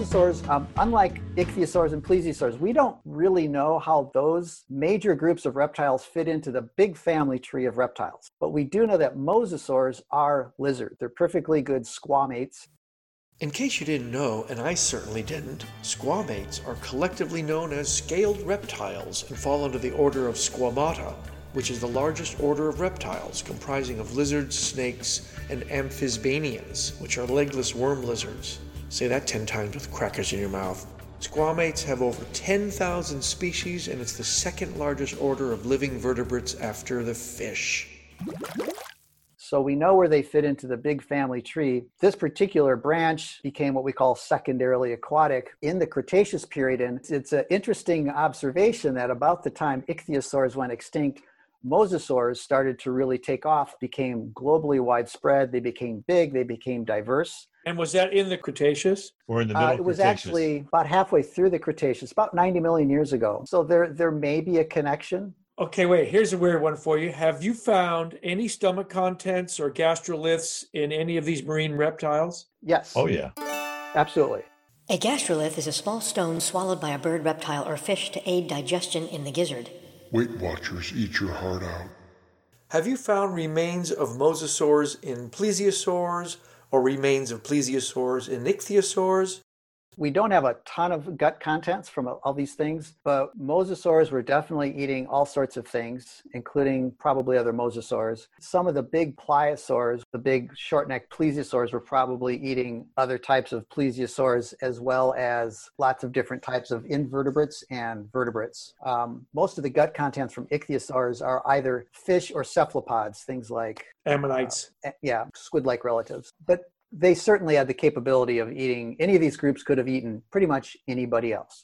Mosasaurs, unlike ichthyosaurs and plesiosaurs, we don't really know how those major groups of reptiles fit into the big family tree of reptiles. But we do know that mosasaurs are lizards. They're perfectly good squamates. In case you didn't know, and I certainly didn't, squamates are collectively known as scaled reptiles and fall under the order of Squamata, which is the largest order of reptiles, comprising of lizards, snakes, and amphisbaenians, which are legless worm lizards. Say that 10 times with crackers in your mouth. Squamates have over 10,000 species, and it's the second largest order of living vertebrates after the fish. So we know where they fit into the big family tree. This particular branch became what we call secondarily aquatic in the Cretaceous period, and it's an interesting observation that about the time ichthyosaurs went extinct, mosasaurs started to really take off, became globally widespread, they became big, they became diverse. And was that in the Cretaceous? Or in the middle Cretaceous? It was actually about halfway through the Cretaceous, about 90 million years ago. So there may be a connection. Okay, wait, here's a weird one for you. Have you found any stomach contents or gastroliths in any of these marine reptiles? Yes. Oh, yeah. Absolutely. A gastrolith is a small stone swallowed by a bird, reptile, or fish to aid digestion in the gizzard. Weight Watchers, eat your heart out. Have you found remains of mosasaurs in plesiosaurs, or remains of plesiosaurs and ichthyosaurs? We don't have a ton of gut contents from all these things, but mosasaurs were definitely eating all sorts of things, including probably other mosasaurs. Some of the big pliosaurs, the big short-necked plesiosaurs, were probably eating other types of plesiosaurs, as well as lots of different types of invertebrates and vertebrates. Most of the gut contents from ichthyosaurs are either fish or cephalopods, things like ammonites. Squid-like relatives. But they certainly had the capability of eating, any of these groups could have eaten pretty much anybody else.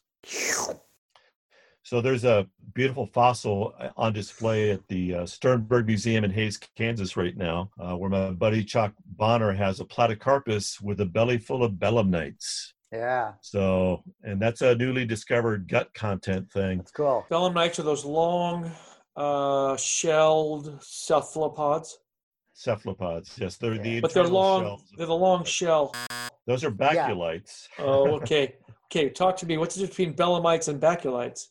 So there's a beautiful fossil on display at the Sternberg Museum in Hays, Kansas right now, where my buddy Chuck Bonner has a platycarpus with a belly full of belemnites. Yeah. So, and that's a newly discovered gut content thing. That's cool. Belemnites are those long shelled cephalopods. Cephalopods, yes, they're the but they're long. Shells. They're the long shell. Those are baculites. Yeah. Oh, okay. Okay, talk to me. What's the difference between belemnites and baculites?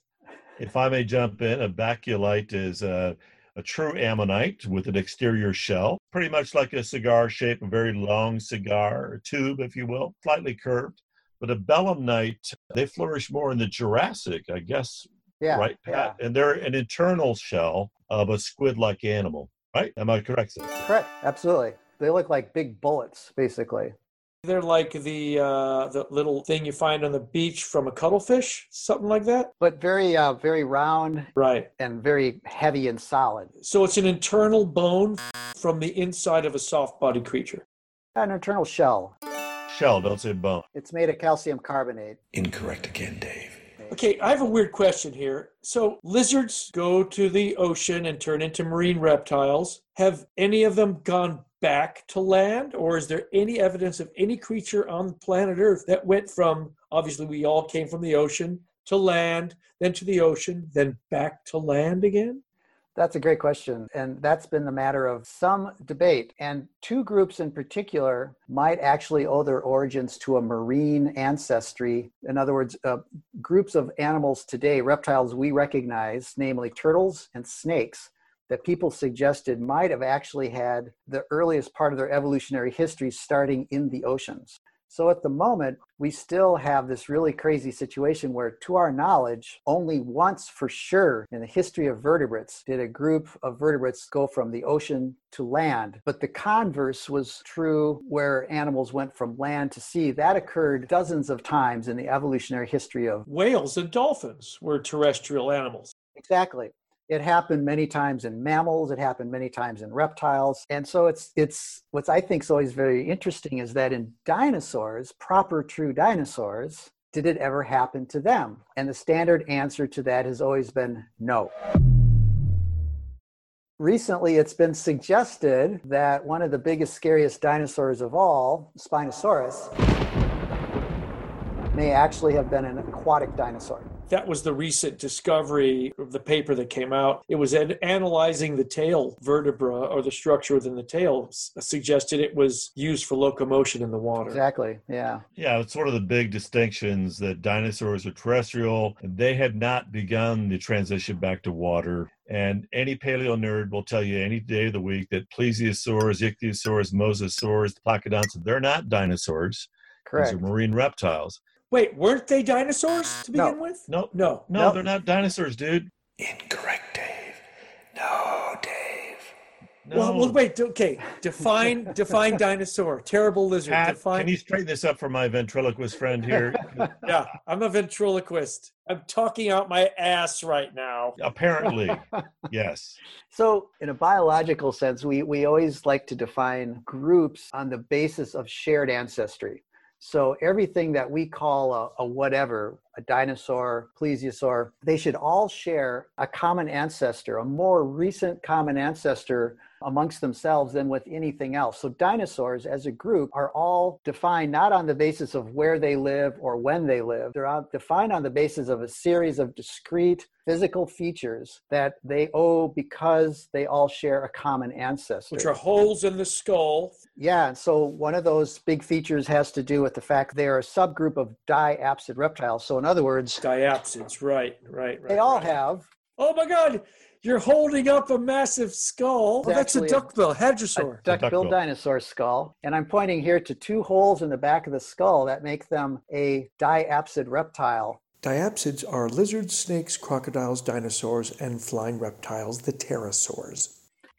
If I may jump in, a baculite is a true ammonite with an exterior shell, pretty much like a cigar shape, a very long cigar tube, if you will, slightly curved. But a belemnite, they flourish more in the Jurassic, I guess. Yeah. Right, Pat? Yeah. And they're an internal shell of a squid-like animal. Right? Am I correct? Correct. Absolutely. They look like big bullets, basically. They're like the little thing you find on the beach from a cuttlefish, something like that. But very, very round, right, and very heavy and solid. So it's an internal bone from the inside of a soft-bodied creature. An internal shell. Shell, don't say bone. It's made of calcium carbonate. Incorrect again, Dave. Okay, I have a weird question here. So lizards go to the ocean and turn into marine reptiles. Have any of them gone back to land, or is there any evidence of any creature on planet Earth that went from, obviously we all came from the ocean, to land, then to the ocean, then back to land again? That's a great question, and that's been the matter of some debate. And two groups in particular might actually owe their origins to a marine ancestry. In other words, groups of animals today, reptiles we recognize, namely turtles and snakes, that people suggested might have actually had the earliest part of their evolutionary history starting in the oceans. So at the moment, we still have this really crazy situation where, to our knowledge, only once for sure in the history of vertebrates did a group of vertebrates go from the ocean to land. But the converse was true where animals went from land to sea. That occurred dozens of times in the evolutionary history of... Whales and dolphins were terrestrial animals. Exactly. It happened many times in mammals. It happened many times in reptiles. And so it's what I think is always very interesting is that in dinosaurs, proper true dinosaurs, did it ever happen to them? And the standard answer to that has always been no. Recently, it's been suggested that one of the biggest, scariest dinosaurs of all, Spinosaurus, may actually have been an aquatic dinosaur. That was the recent discovery of the paper that came out. It was analyzing the tail vertebra or the structure within the tail, suggested it was used for locomotion in the water. Exactly, yeah. Yeah, it's sort of the big distinctions that dinosaurs are terrestrial. They had not begun the transition back to water. And any paleo nerd will tell you any day of the week that plesiosaurs, ichthyosaurs, mosasaurs, placodonts, they're not dinosaurs. Correct. These are marine reptiles. Wait, weren't they dinosaurs to begin with? No, they're not dinosaurs, dude. Incorrect, Dave. No, Dave. No. Well, wait, okay. Define dinosaur. Terrible lizard. Pat, can you straighten this up for my ventriloquist friend here? Yeah, I'm a ventriloquist. I'm talking out my ass right now. Apparently, yes. So in a biological sense, we always like to define groups on the basis of shared ancestry. So everything that we call a whatever, a dinosaur, plesiosaur, they should all share a common ancestor, a more recent common ancestor amongst themselves than with anything else. So dinosaurs as a group are all defined not on the basis of where they live or when they live. They're defined on the basis of a series of discrete physical features that they owe because they all share a common ancestor. Which are holes in the skull. Yeah, and so one of those big features has to do with the fact they're a subgroup of diapsid reptiles. So in other words... Diapsids, right. They all have... Oh my God! You're holding up a massive skull. Well, that's a duckbill hadrosaur. A duckbill dinosaur skull. And I'm pointing here to two holes in the back of the skull that make them a diapsid reptile. Diapsids are lizards, snakes, crocodiles, dinosaurs, and flying reptiles, the pterosaurs.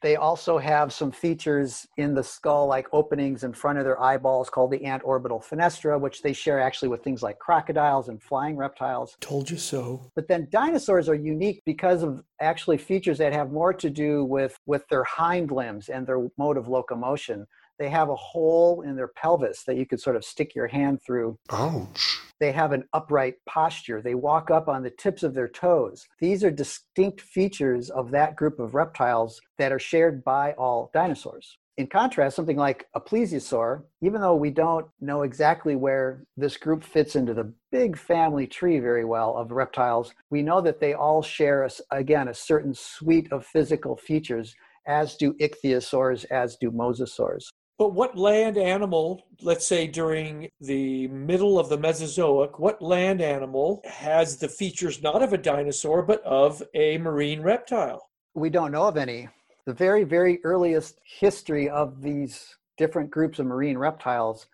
They also have some features in the skull, like openings in front of their eyeballs called the antorbital fenestra, which they share actually with things like crocodiles and flying reptiles. Told you so. But then dinosaurs are unique because of actually features that have more to do with their hind limbs and their mode of locomotion. They have a hole in their pelvis that you could sort of stick your hand through. Ouch. They have an upright posture. They walk up on the tips of their toes. These are distinct features of that group of reptiles that are shared by all dinosaurs. In contrast, something like a plesiosaur, even though we don't know exactly where this group fits into the big family tree very well of reptiles, we know that they all share, a certain suite of physical features, as do ichthyosaurs, as do mosasaurs. But what land animal, let's say during the middle of the Mesozoic, what land animal has the features not of a dinosaur, but of a marine reptile? We don't know of any. The very, very earliest history of these different groups of marine reptiles,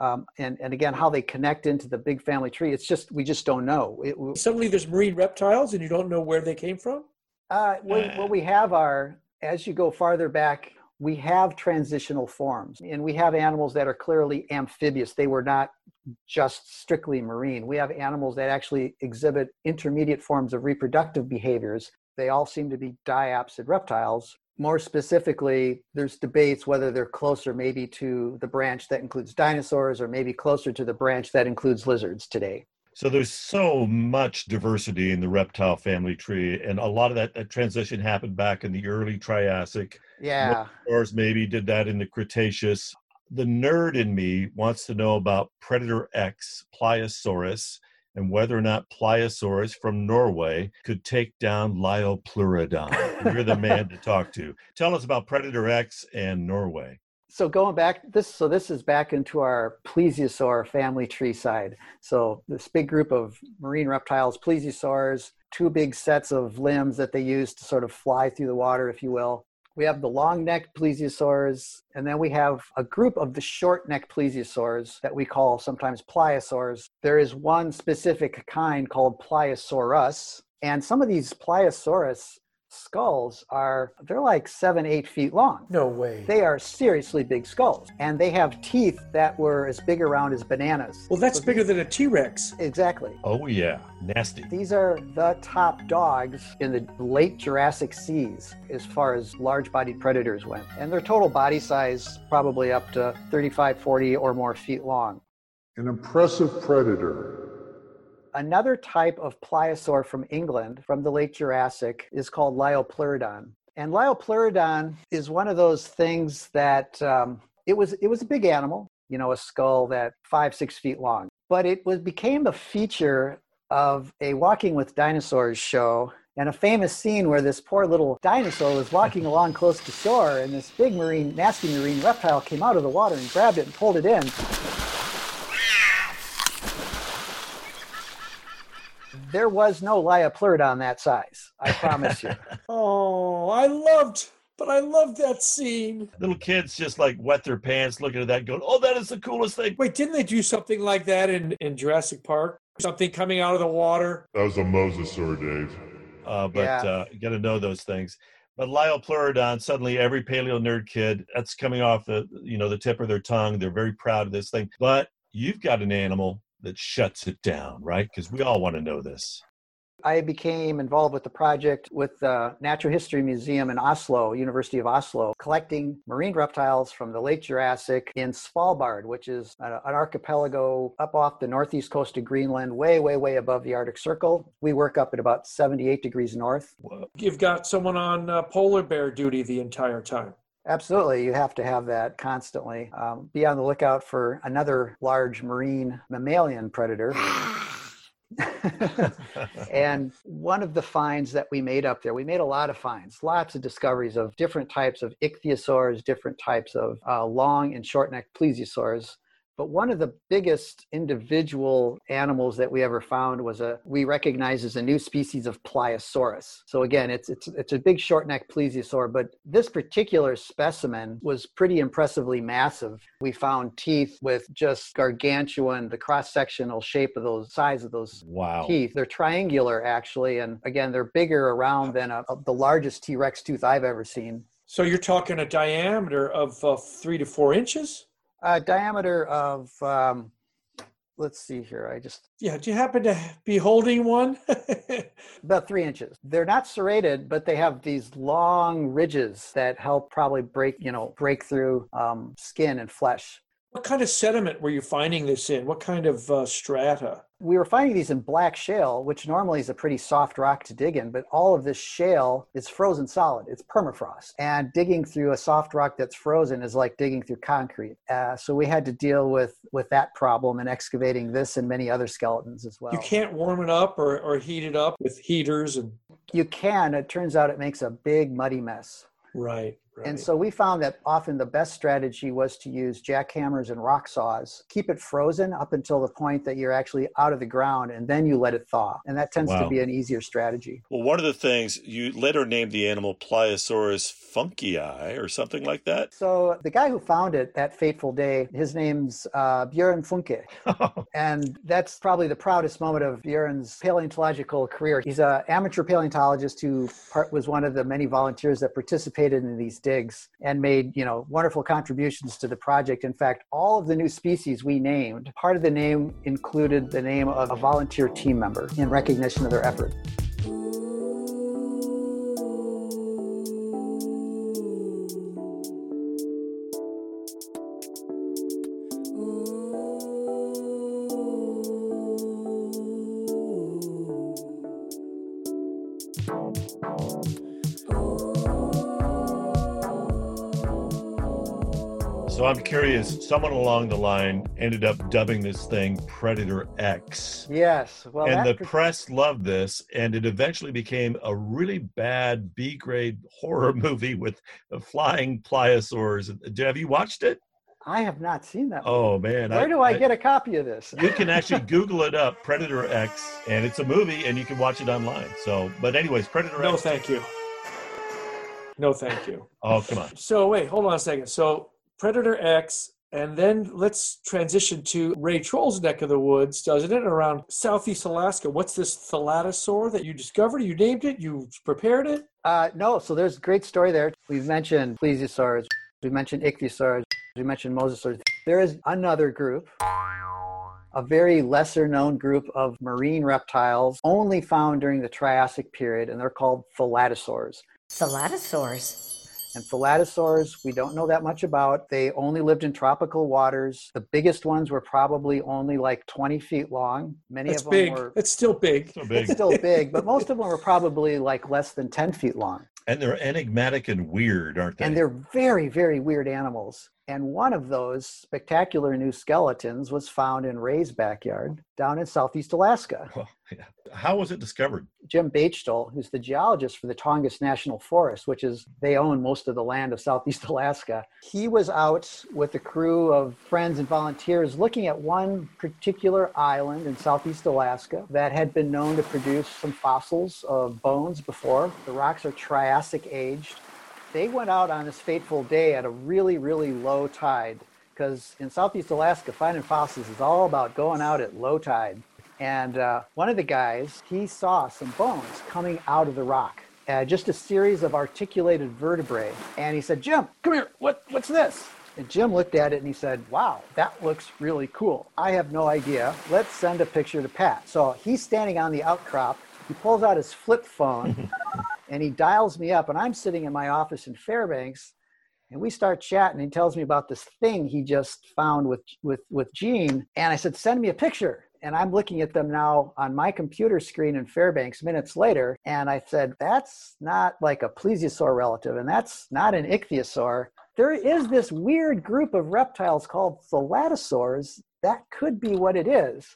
and again, how they connect into the big family tree, we just don't know. Suddenly there's marine reptiles and you don't know where they came from? What we have are, as you go farther back, we have transitional forms, and we have animals that are clearly amphibious. They were not just strictly marine. We have animals that actually exhibit intermediate forms of reproductive behaviors. They all seem to be diapsid reptiles. More specifically, there's debates whether they're closer maybe to the branch that includes dinosaurs or maybe closer to the branch that includes lizards today. So there's so much diversity in the reptile family tree, and a lot of that transition happened back in the early Triassic. Yeah. Mosasaurs maybe did that in the Cretaceous. The nerd in me wants to know about Predator X, Pliosaurus, and whether or not Pliosaurus from Norway could take down Liopleurodon. You're the man to talk to. Tell us about Predator X and Norway. So going back, this is back into our Plesiosaur family tree side. So this big group of marine reptiles, plesiosaurs, two big sets of limbs that they use to sort of fly through the water, if you will. We have the long-necked plesiosaurs, and then we have a group of the short-necked plesiosaurs that we call sometimes pliosaurs. There is one specific kind called Pliosaurus, and some of these Pliosaurus skulls they're like 7-8 feet long. No way. They are seriously big skulls, and they have teeth that were as big around as bananas. Well, that's bigger than a T-Rex. Exactly. Oh yeah, nasty. These are the top dogs in the late Jurassic seas as far as large-bodied predators went, and their total body size probably up to 35-40 or more feet long. An impressive predator. Another type of pliosaur from England from the late Jurassic is called Liopleurodon. And Liopleurodon is one of those things that it was a big animal, you know, a skull that 5-6 feet long. But it became a feature of a Walking with Dinosaurs show, and a famous scene where this poor little dinosaur was walking along close to shore, and this big nasty marine reptile came out of the water and grabbed it and pulled it in. There was no Liopleurodon that size, I promise you. Oh, I loved that scene. Little kids just like wet their pants looking at that going, oh, that is the coolest thing. Wait, didn't they do something like that in Jurassic Park? Something coming out of the water? That was a Mosasaur, Dave. You got to know those things. But Liopleurodon, suddenly every paleo nerd kid, that's coming off the tip of their tongue. They're very proud of this thing. But you've got an animal that shuts it down, right? Because we all want to know this. I became involved with the project with the Natural History Museum in Oslo, University of Oslo, collecting marine reptiles from the late Jurassic in Svalbard, which is an archipelago up off the northeast coast of Greenland, way, way, way above the Arctic Circle. We work up at about 78 degrees north. Whoa. You've got someone on polar bear duty the entire time. Absolutely. You have to have that constantly. Be on the lookout for another large marine mammalian predator. And one of the finds that we made up there, we made a lot of finds, lots of discoveries of different types of ichthyosaurs, different types of long and short-necked plesiosaurs. But one of the biggest individual animals that we ever found was we recognize as a new species of Pliosaurus. So again, it's a big short-necked plesiosaur, but this particular specimen was pretty impressively massive. We found teeth with just gargantuan, the cross-sectional shape of those, size of those teeth. They're triangular actually, and again, they're bigger around than the largest T-Rex tooth I've ever seen. So you're talking a diameter of 3 to 4 inches? Diameter of, let's see here. Do you happen to be holding one? About 3 inches. They're not serrated, but they have these long ridges that help probably break through skin and flesh. What kind of sediment were you finding this in? What kind of strata? We were finding these in black shale, which normally is a pretty soft rock to dig in, but all of this shale is frozen solid. It's permafrost. And digging through a soft rock that's frozen is like digging through concrete. So we had to deal with that problem in excavating this and many other skeletons as well. You can't warm it up or heat it up with heaters? You can. It turns out it makes a big muddy mess. Right. Right. And so we found that often the best strategy was to use jackhammers and rock saws, keep it frozen up until the point that you're actually out of the ground, and then you let it thaw. And that tends to be an easier strategy. Well, one of the things, you later named the animal Pliosaurus funkei or something like that. So the guy who found it that fateful day, his name's Björn Funke. And that's probably the proudest moment of Björn's paleontological career. He's an amateur paleontologist who was one of the many volunteers that participated in these digs and made, you know, wonderful contributions to the project. In fact, all of the new species we named, part of the name included the name of a volunteer team member in recognition of their effort. So I'm curious, someone along the line ended up dubbing this thing Predator X. Yes. Well, and the press loved this, and it eventually became a really bad B-grade horror movie with flying pliosaurs. Have you watched it? I have not seen that movie. Oh, man. Where do I get a copy of this? You can actually Google it up, Predator X, and it's a movie, and you can watch it online. So, but anyways, Predator X. No, thank you. No, thank you. Oh, come on. So wait, hold on a second. So Predator X, and then let's transition to Ray Troll's neck of the woods, doesn't it? Around southeast Alaska. What's this Thalattosaur that you discovered? You named it? You prepared it? No, so there's a great story there. We've mentioned plesiosaurs. We mentioned ichthyosaurs. We mentioned mosasaurs. There is another group, a very lesser-known group of marine reptiles only found during the Triassic period, and they're called thalattosaurs. Thalattosaurs? And thalattosaurs, we don't know that much about. They only lived in tropical waters. The biggest ones were probably only like 20 feet long. Many of them were... It's still big. It's still big, but most of them were probably like less than 10 feet long. And they're enigmatic and weird, aren't they? And they're very, very weird animals. And one of those spectacular new skeletons was found in Ray's backyard down in southeast Alaska. Oh, yeah. How was it discovered? Jim Bechtel, who's the geologist for the Tongass National Forest, which is, they own most of the land of southeast Alaska. He was out with a crew of friends and volunteers looking at one particular island in southeast Alaska that had been known to produce some fossils of bones before. The rocks are Triassic aged. They went out on this fateful day at a really, really low tide, because in southeast Alaska, finding fossils is all about going out at low tide. And one of the guys, he saw some bones coming out of the rock, just a series of articulated vertebrae. And he said, Jim, come here, what's this? And Jim looked at it and he said, wow, that looks really cool. I have no idea. Let's send a picture to Pat. So he's standing on the outcrop. He pulls out his flip phone and he dials me up, and I'm sitting in my office in Fairbanks, and we start chatting. He tells me about this thing he just found with Gene. And I said, send me a picture. And I'm looking at them now on my computer screen in Fairbanks minutes later. And I said, that's not like a plesiosaur relative, and that's not an ichthyosaur. There is this weird group of reptiles called thalattosaurs. That could be what it is.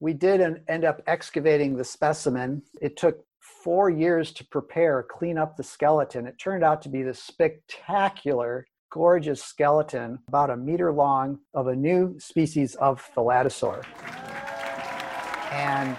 We did end up excavating the specimen. It took 4 years to prepare, clean up the skeleton. It turned out to be this spectacular, gorgeous skeleton, about a meter long, of a new species of thalattosaur. And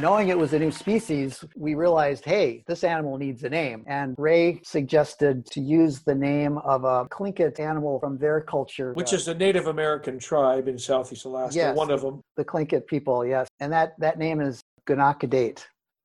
knowing it was a new species, we realized, hey, this animal needs a name. And Ray suggested to use the name of a Tlingit animal from their culture. Which is a Native American tribe in southeast Alaska, yes, one of them. The Tlingit people, yes. And that name is Gunakadeit.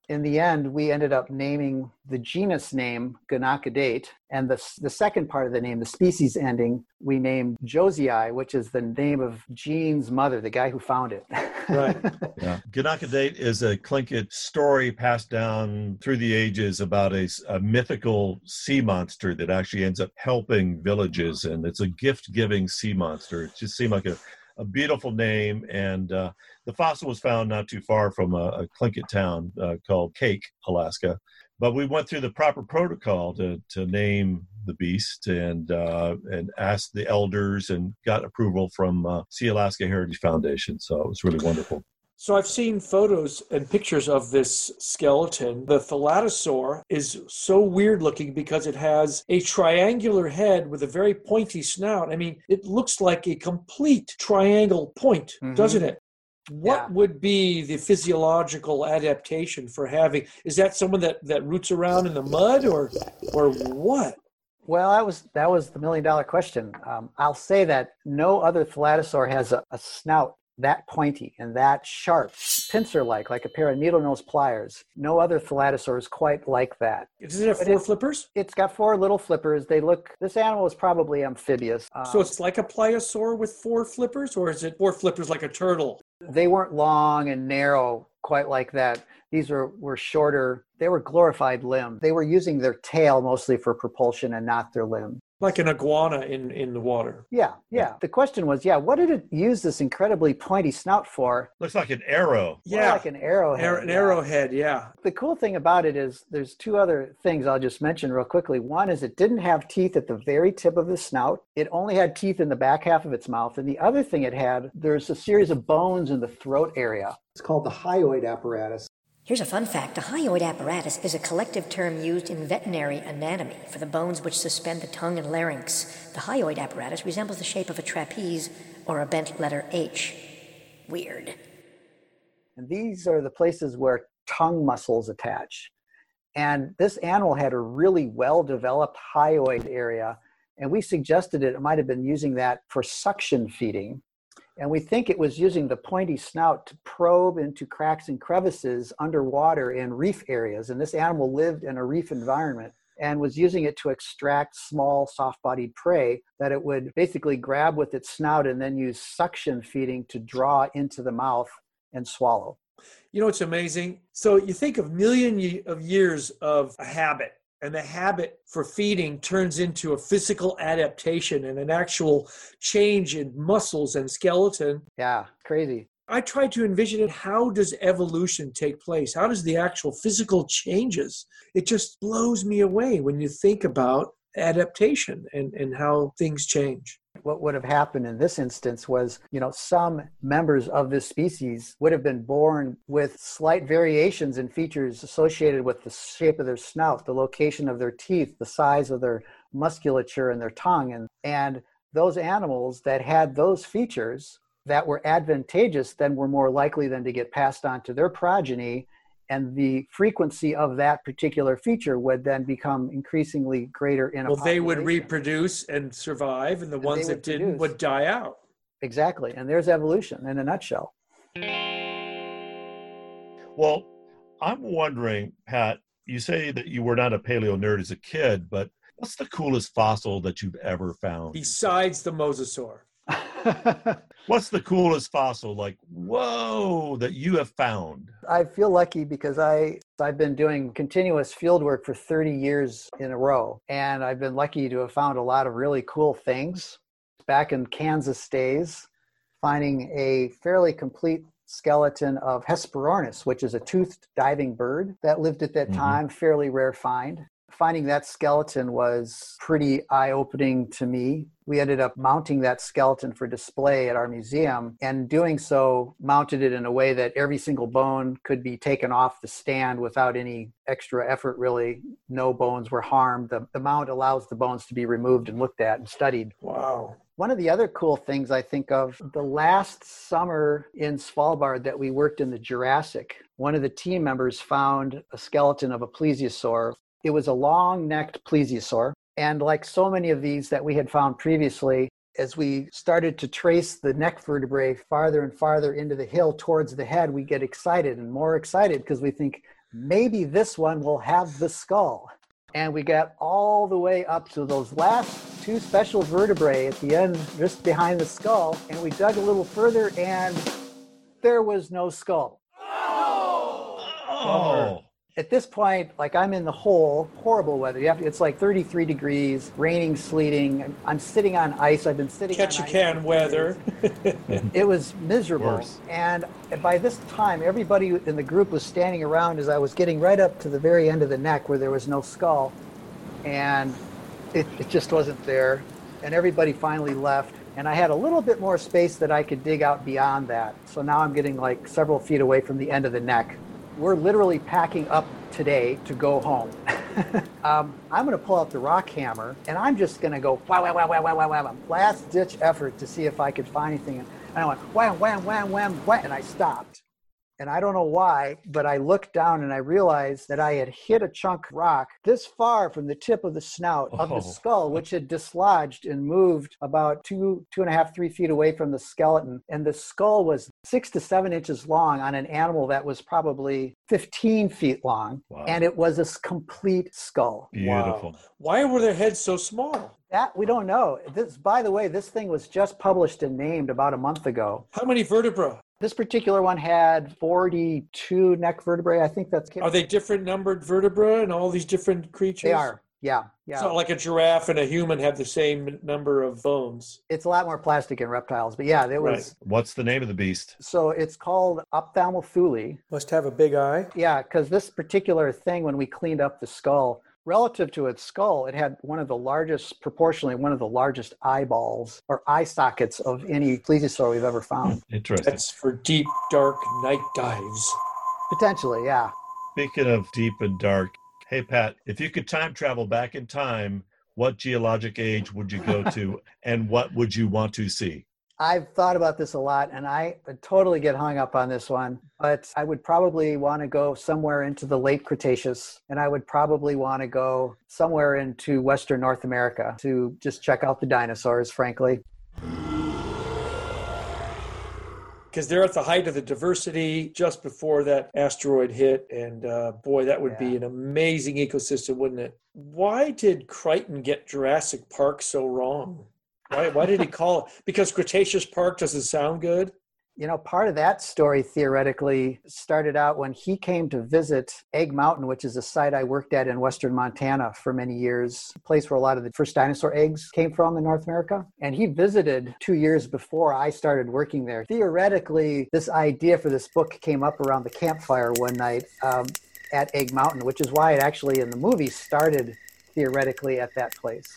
In the end, we ended up naming the genus name Gunakadeit, and the second part of the name, the species ending, we named Josii, which is the name of Gene's mother, the guy who found it. Right. Yeah. Gunakadeit is a Tlingit story passed down through the ages about a mythical sea monster that actually ends up helping villages, and it's a gift-giving sea monster. It just seemed like a beautiful name, and the fossil was found not too far from a Tlingit town called Cake, Alaska. But we went through the proper protocol to name the beast and asked the elders and got approval from Sea Alaska Heritage Foundation, so it was really wonderful. So I've seen photos and pictures of this skeleton. The thalattosaur is so weird looking because it has a triangular head with a very pointy snout. I mean, it looks like a complete triangle point, mm-hmm. doesn't it? What would be the physiological adaptation for having? Is that someone that roots around in the mud or what? Well, that was the million-dollar question. I'll say that no other thalattosaur has a snout that pointy and that sharp, pincer-like a pair of needle-nose pliers. No other thalattosaurs quite like that. Does it have four flippers? It's got four little flippers. They look, this animal is probably amphibious. So it's like a pliosaur with four flippers, or is it four flippers like a turtle? They weren't long and narrow quite like that. These were shorter. They were glorified limbs. They were using their tail mostly for propulsion and not their limbs. Like an iguana in the water. Yeah. The question was, what did it use this incredibly pointy snout for? Looks like an arrow. Yeah. More like an arrowhead. An arrowhead. The cool thing about it is there's two other things I'll just mention real quickly. One is it didn't have teeth at the very tip of the snout. It only had teeth in the back half of its mouth. And the other thing it had, there's a series of bones in the throat area. It's called the hyoid apparatus. Here's a fun fact. The hyoid apparatus is a collective term used in veterinary anatomy for the bones which suspend the tongue and larynx. The hyoid apparatus resembles the shape of a trapeze or a bent letter H. Weird. And these are the places where tongue muscles attach. And this animal had a really well-developed hyoid area, and we suggested it might have been using that for suction feeding. And we think it was using the pointy snout to probe into cracks and crevices underwater in reef areas. And this animal lived in a reef environment and was using it to extract small, soft-bodied prey that it would basically grab with its snout and then use suction feeding to draw into the mouth and swallow. You know, it's amazing. So you think of millions of years of a habit. And the habit for feeding turns into a physical adaptation and an actual change in muscles and skeleton. Yeah, crazy. I try to envision it. How does evolution take place? How does the actual physical changes? It just blows me away when you think about adaptation and how things change. What would have happened in this instance was, some members of this species would have been born with slight variations in features associated with the shape of their snout, the location of their teeth, the size of their musculature and their tongue. And those animals that had those features that were advantageous then were more likely than to get passed on to their progeny. And the frequency of that particular feature would then become increasingly greater in a population. Well, they would reproduce and survive, and the ones that didn't would die out. Exactly. And there's evolution in a nutshell. Well, I'm wondering, Pat, you say that you were not a paleo nerd as a kid, but what's the coolest fossil that you've ever found? Besides the Mosasaur. What's the coolest fossil, that you have found? I feel lucky because I've been doing continuous field work for 30 years in a row, and I've been lucky to have found a lot of really cool things. Back in Kansas days, finding a fairly complete skeleton of Hesperornis, which is a toothed diving bird that lived at that time, fairly rare find. Finding that skeleton was pretty eye-opening to me. We ended up mounting that skeleton for display at our museum, and doing so, mounted it in a way that every single bone could be taken off the stand without any extra effort, really. No bones were harmed. The mount allows the bones to be removed and looked at and studied. Wow. One of the other cool things I think of, the last summer in Svalbard that we worked in the Jurassic, one of the team members found a skeleton of a plesiosaur. It was a long-necked plesiosaur, and like so many of these that we had found previously, as we started to trace the neck vertebrae farther and farther into the hill towards the head, we get excited and more excited because we think maybe this one will have the skull. And we got all the way up to those last two special vertebrae at the end, just behind the skull, and we dug a little further, and there was no skull. Oh! At this point, I'm in the hole, horrible weather. It's 33 degrees, raining, sleeting. I'm sitting on ice. I've been sitting Ketchikan on ice. Ketchikan weather. It was miserable. Worse. And by this time, everybody in the group was standing around as I was getting right up to the very end of the neck where there was no skull. And it just wasn't there. And everybody finally left. And I had a little bit more space that I could dig out beyond that. So now I'm getting several feet away from the end of the neck. We're literally packing up today to go home. I'm going to pull out the rock hammer, and I'm just going to go wow. Last-ditch effort to see if I could find anything. And I went wham, wham, wham, wham, wham, and I stopped. And I don't know why, but I looked down and I realized that I had hit a chunk rock this far from the tip of the snout of the skull, which had dislodged and moved about 3 feet away from the skeleton. And the skull was 6 to 7 inches long on an animal that was probably 15 feet long. Wow. And it was a complete skull. Beautiful. Wow. Why were their heads so small? That we don't know. This, by the way, this thing was just published and named about a month ago. How many vertebrae? This particular one had 42 neck vertebrae. I think that's... Are they different numbered vertebrae in all these different creatures? They are, yeah. It's not like a giraffe and a human have the same number of bones. It's a lot more plastic in reptiles, but yeah, there was... Right. What's the name of the beast? So it's called ophthalmothuli. Must have a big eye. Yeah, because this particular thing, when we cleaned up the skull... Relative to its skull, it had one of the largest, proportionally one of the largest eyeballs or eye sockets of any plesiosaur we've ever found. Interesting. That's for deep, dark night dives. Potentially, yeah. Speaking of deep and dark, hey, Pat, if you could time travel back in time, what geologic age would you go to and what would you want to see? I've thought about this a lot, and I totally get hung up on this one, but I would probably want to go somewhere into the late Cretaceous, and I would probably want to go somewhere into Western North America to just check out the dinosaurs, frankly. Because they're at the height of the diversity just before that asteroid hit, and boy, that would be an amazing ecosystem, wouldn't it? Why did Crichton get Jurassic Park so wrong? Why did he call it? Because Cretaceous Park doesn't sound good? You know, part of that story theoretically started out when he came to visit Egg Mountain, which is a site I worked at in western Montana for many years, a place where a lot of the first dinosaur eggs came from in North America. And he visited 2 years before I started working there. Theoretically, this idea for this book came up around the campfire one night at Egg Mountain, which is why it actually in the movie started theoretically at that place.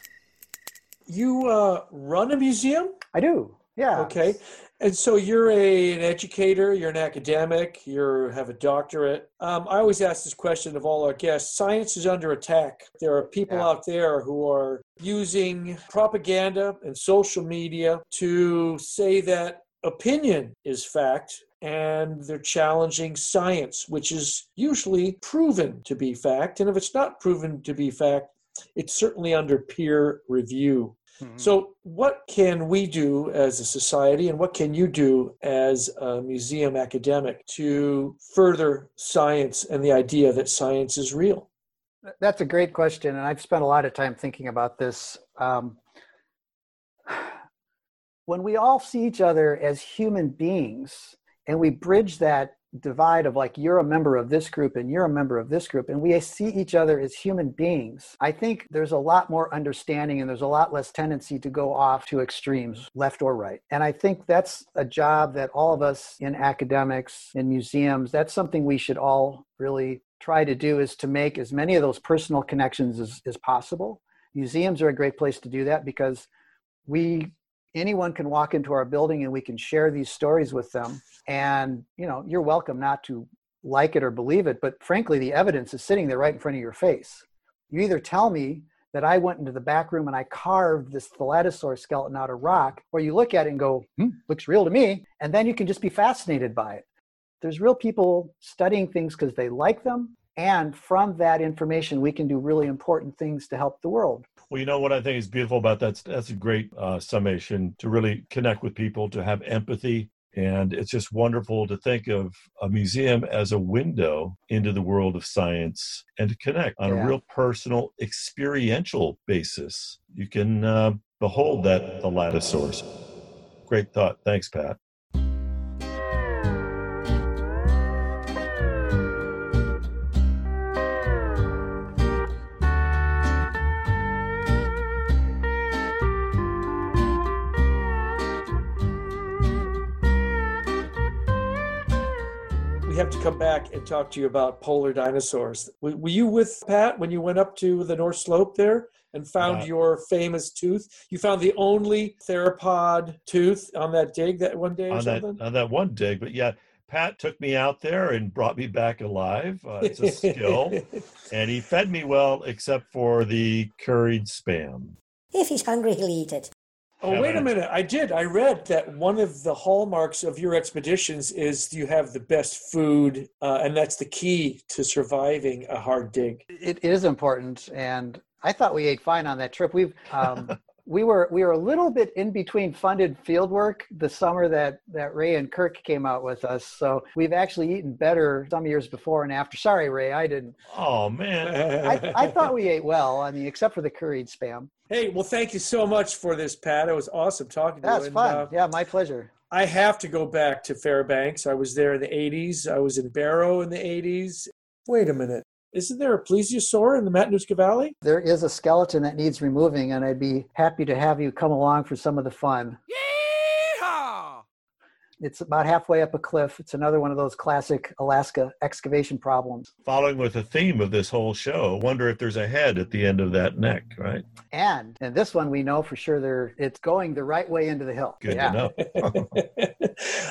You run a museum? I do, yeah. Okay. And so you're an educator, you're an academic, you have a doctorate. I always ask this question of all our guests. Science is under attack. There are people out there who are using propaganda and social media to say that opinion is fact, and they're challenging science, which is usually proven to be fact. And if it's not proven to be fact, it's certainly under peer review. Mm-hmm. So what can we do as a society and what can you do as a museum academic to further science and the idea that science is real? That's a great question. And I've spent a lot of time thinking about this. When we all see each other as human beings and we bridge that divide of like, you're a member of this group and you're a member of this group, and we see each other as human beings, I think there's a lot more understanding and there's a lot less tendency to go off to extremes, left or right. And I think that's a job that all of us in academics, in museums, that's something we should all really try to do, is to make as many of those personal connections as possible. Museums are a great place to do that because anyone can walk into our building and we can share these stories with them. And, you know, you're welcome not to like it or believe it, but frankly, the evidence is sitting there right in front of your face. You either tell me that I went into the back room and I carved this Thalattosaur skeleton out of rock, or you look at it and go, looks real to me. And then you can just be fascinated by it. There's real people studying things because they like them. And from that information, we can do really important things to help the world. Well, you know what I think is beautiful about that? That's a great summation, to really connect with people, to have empathy. And it's just wonderful to think of a museum as a window into the world of science and to connect on a real personal, experiential basis. You can behold that Thalattosaurus. Great thought. Thanks, Pat. We have to come back and talk to you about polar dinosaurs. Were you with Pat when you went up to the North Slope there and found your famous tooth? You found the only theropod tooth on that dig that one day or something? On that one dig, but yeah, Pat took me out there and brought me back alive. It's a skill. And he fed me well, except for the curried Spam. If he's hungry, he'll eat it. Oh, wait a minute. I did. I read that one of the hallmarks of your expeditions is you have the best food, and that's the key to surviving a hard dig. It is important, and I thought we ate fine on that trip. We've we were a little bit in between funded field work the summer that Ray and Kirk came out with us. So we've actually eaten better some years before and after. Sorry, Ray, I didn't. Oh, man. I thought we ate well, I mean, except for the curried spam. Hey, well, thank you so much for this, Pat. It was awesome talking to you. That's fun. Yeah, my pleasure. I have to go back to Fairbanks. I was there in the 80s. I was in Barrow in the 80s. Wait a minute. Isn't there a plesiosaur in the Matanuska Valley? There is a skeleton that needs removing, and I'd be happy to have you come along for some of the fun. Yeehaw! It's about halfway up a cliff. It's another one of those classic Alaska excavation problems. Following with the theme of this whole show, wonder if there's a head at the end of that neck, right? And this one we know for sure it's going the right way into the hill. Good to know.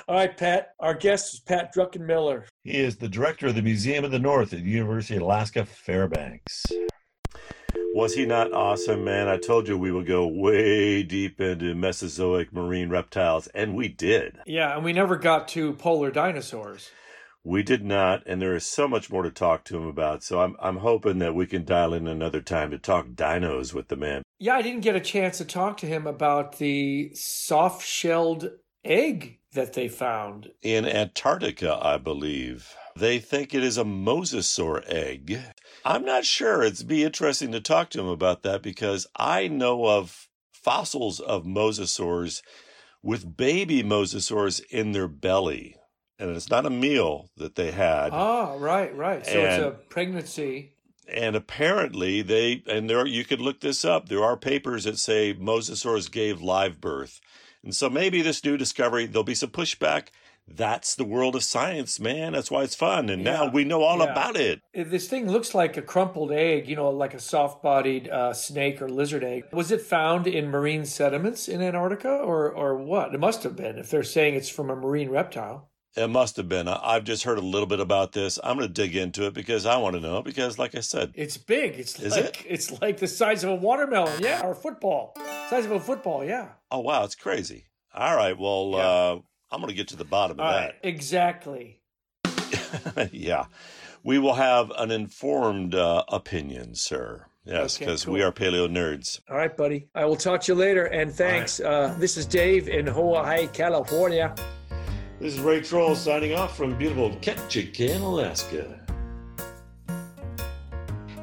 All right, Pat. Our guest is Pat Druckenmiller. He is the director of the Museum of the North at the University of Alaska, Fairbanks. Was he not awesome, man? I told you we would go way deep into Mesozoic marine reptiles, and we did. Yeah, and we never got to polar dinosaurs. We did not, and there is so much more to talk to him about, so I'm hoping that we can dial in another time to talk dinos with the man. Yeah, I didn't get a chance to talk to him about the soft-shelled egg that they found in Antarctica, I believe. They think it is a Mosasaur egg. I'm not sure. It'd be interesting to talk to him about that because I know of fossils of mosasaurs with baby mosasaurs in their belly. And it's not a meal that they had. Oh, right. So it's a pregnancy. And apparently you could look this up. There are papers that say mosasaurs gave live birth. And so maybe this new discovery, there'll be some pushback. That's the world of science, man. That's why it's fun. And now we know all about it. This thing looks like a crumpled egg, like a soft-bodied snake or lizard egg. Was it found in marine sediments in Antarctica or what? It must have been, if they're saying it's from a marine reptile. It must have been. I've just heard a little bit about this. I'm going to dig into it because I want to know. Because, like I said, it's big. It's like the size of a watermelon, or a football. Size of a football, Oh, wow. It's crazy. All right. Well, I'm going to get to the bottom of that. Exactly. Yeah. We will have an informed opinion, sir. Yes, because we are paleo nerds. All right, buddy. I will talk to you later. And thanks. Right. This is Dave in Hawaii, California. This is Ray Troll signing off from beautiful Ketchikan, Alaska.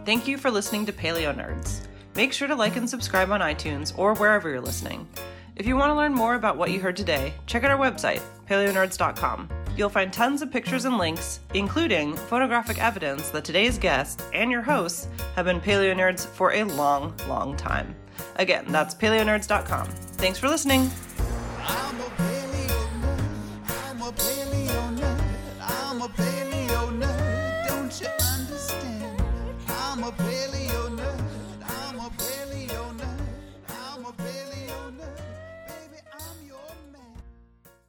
Thank you for listening to Paleo Nerds. Make sure to like and subscribe on iTunes or wherever you're listening. If you want to learn more about what you heard today, check out our website, paleonerds.com. You'll find tons of pictures and links, including photographic evidence that today's guests and your hosts have been Paleo Nerds for a long, long time. Again, that's paleonerds.com. Thanks for listening. Paleo nerd.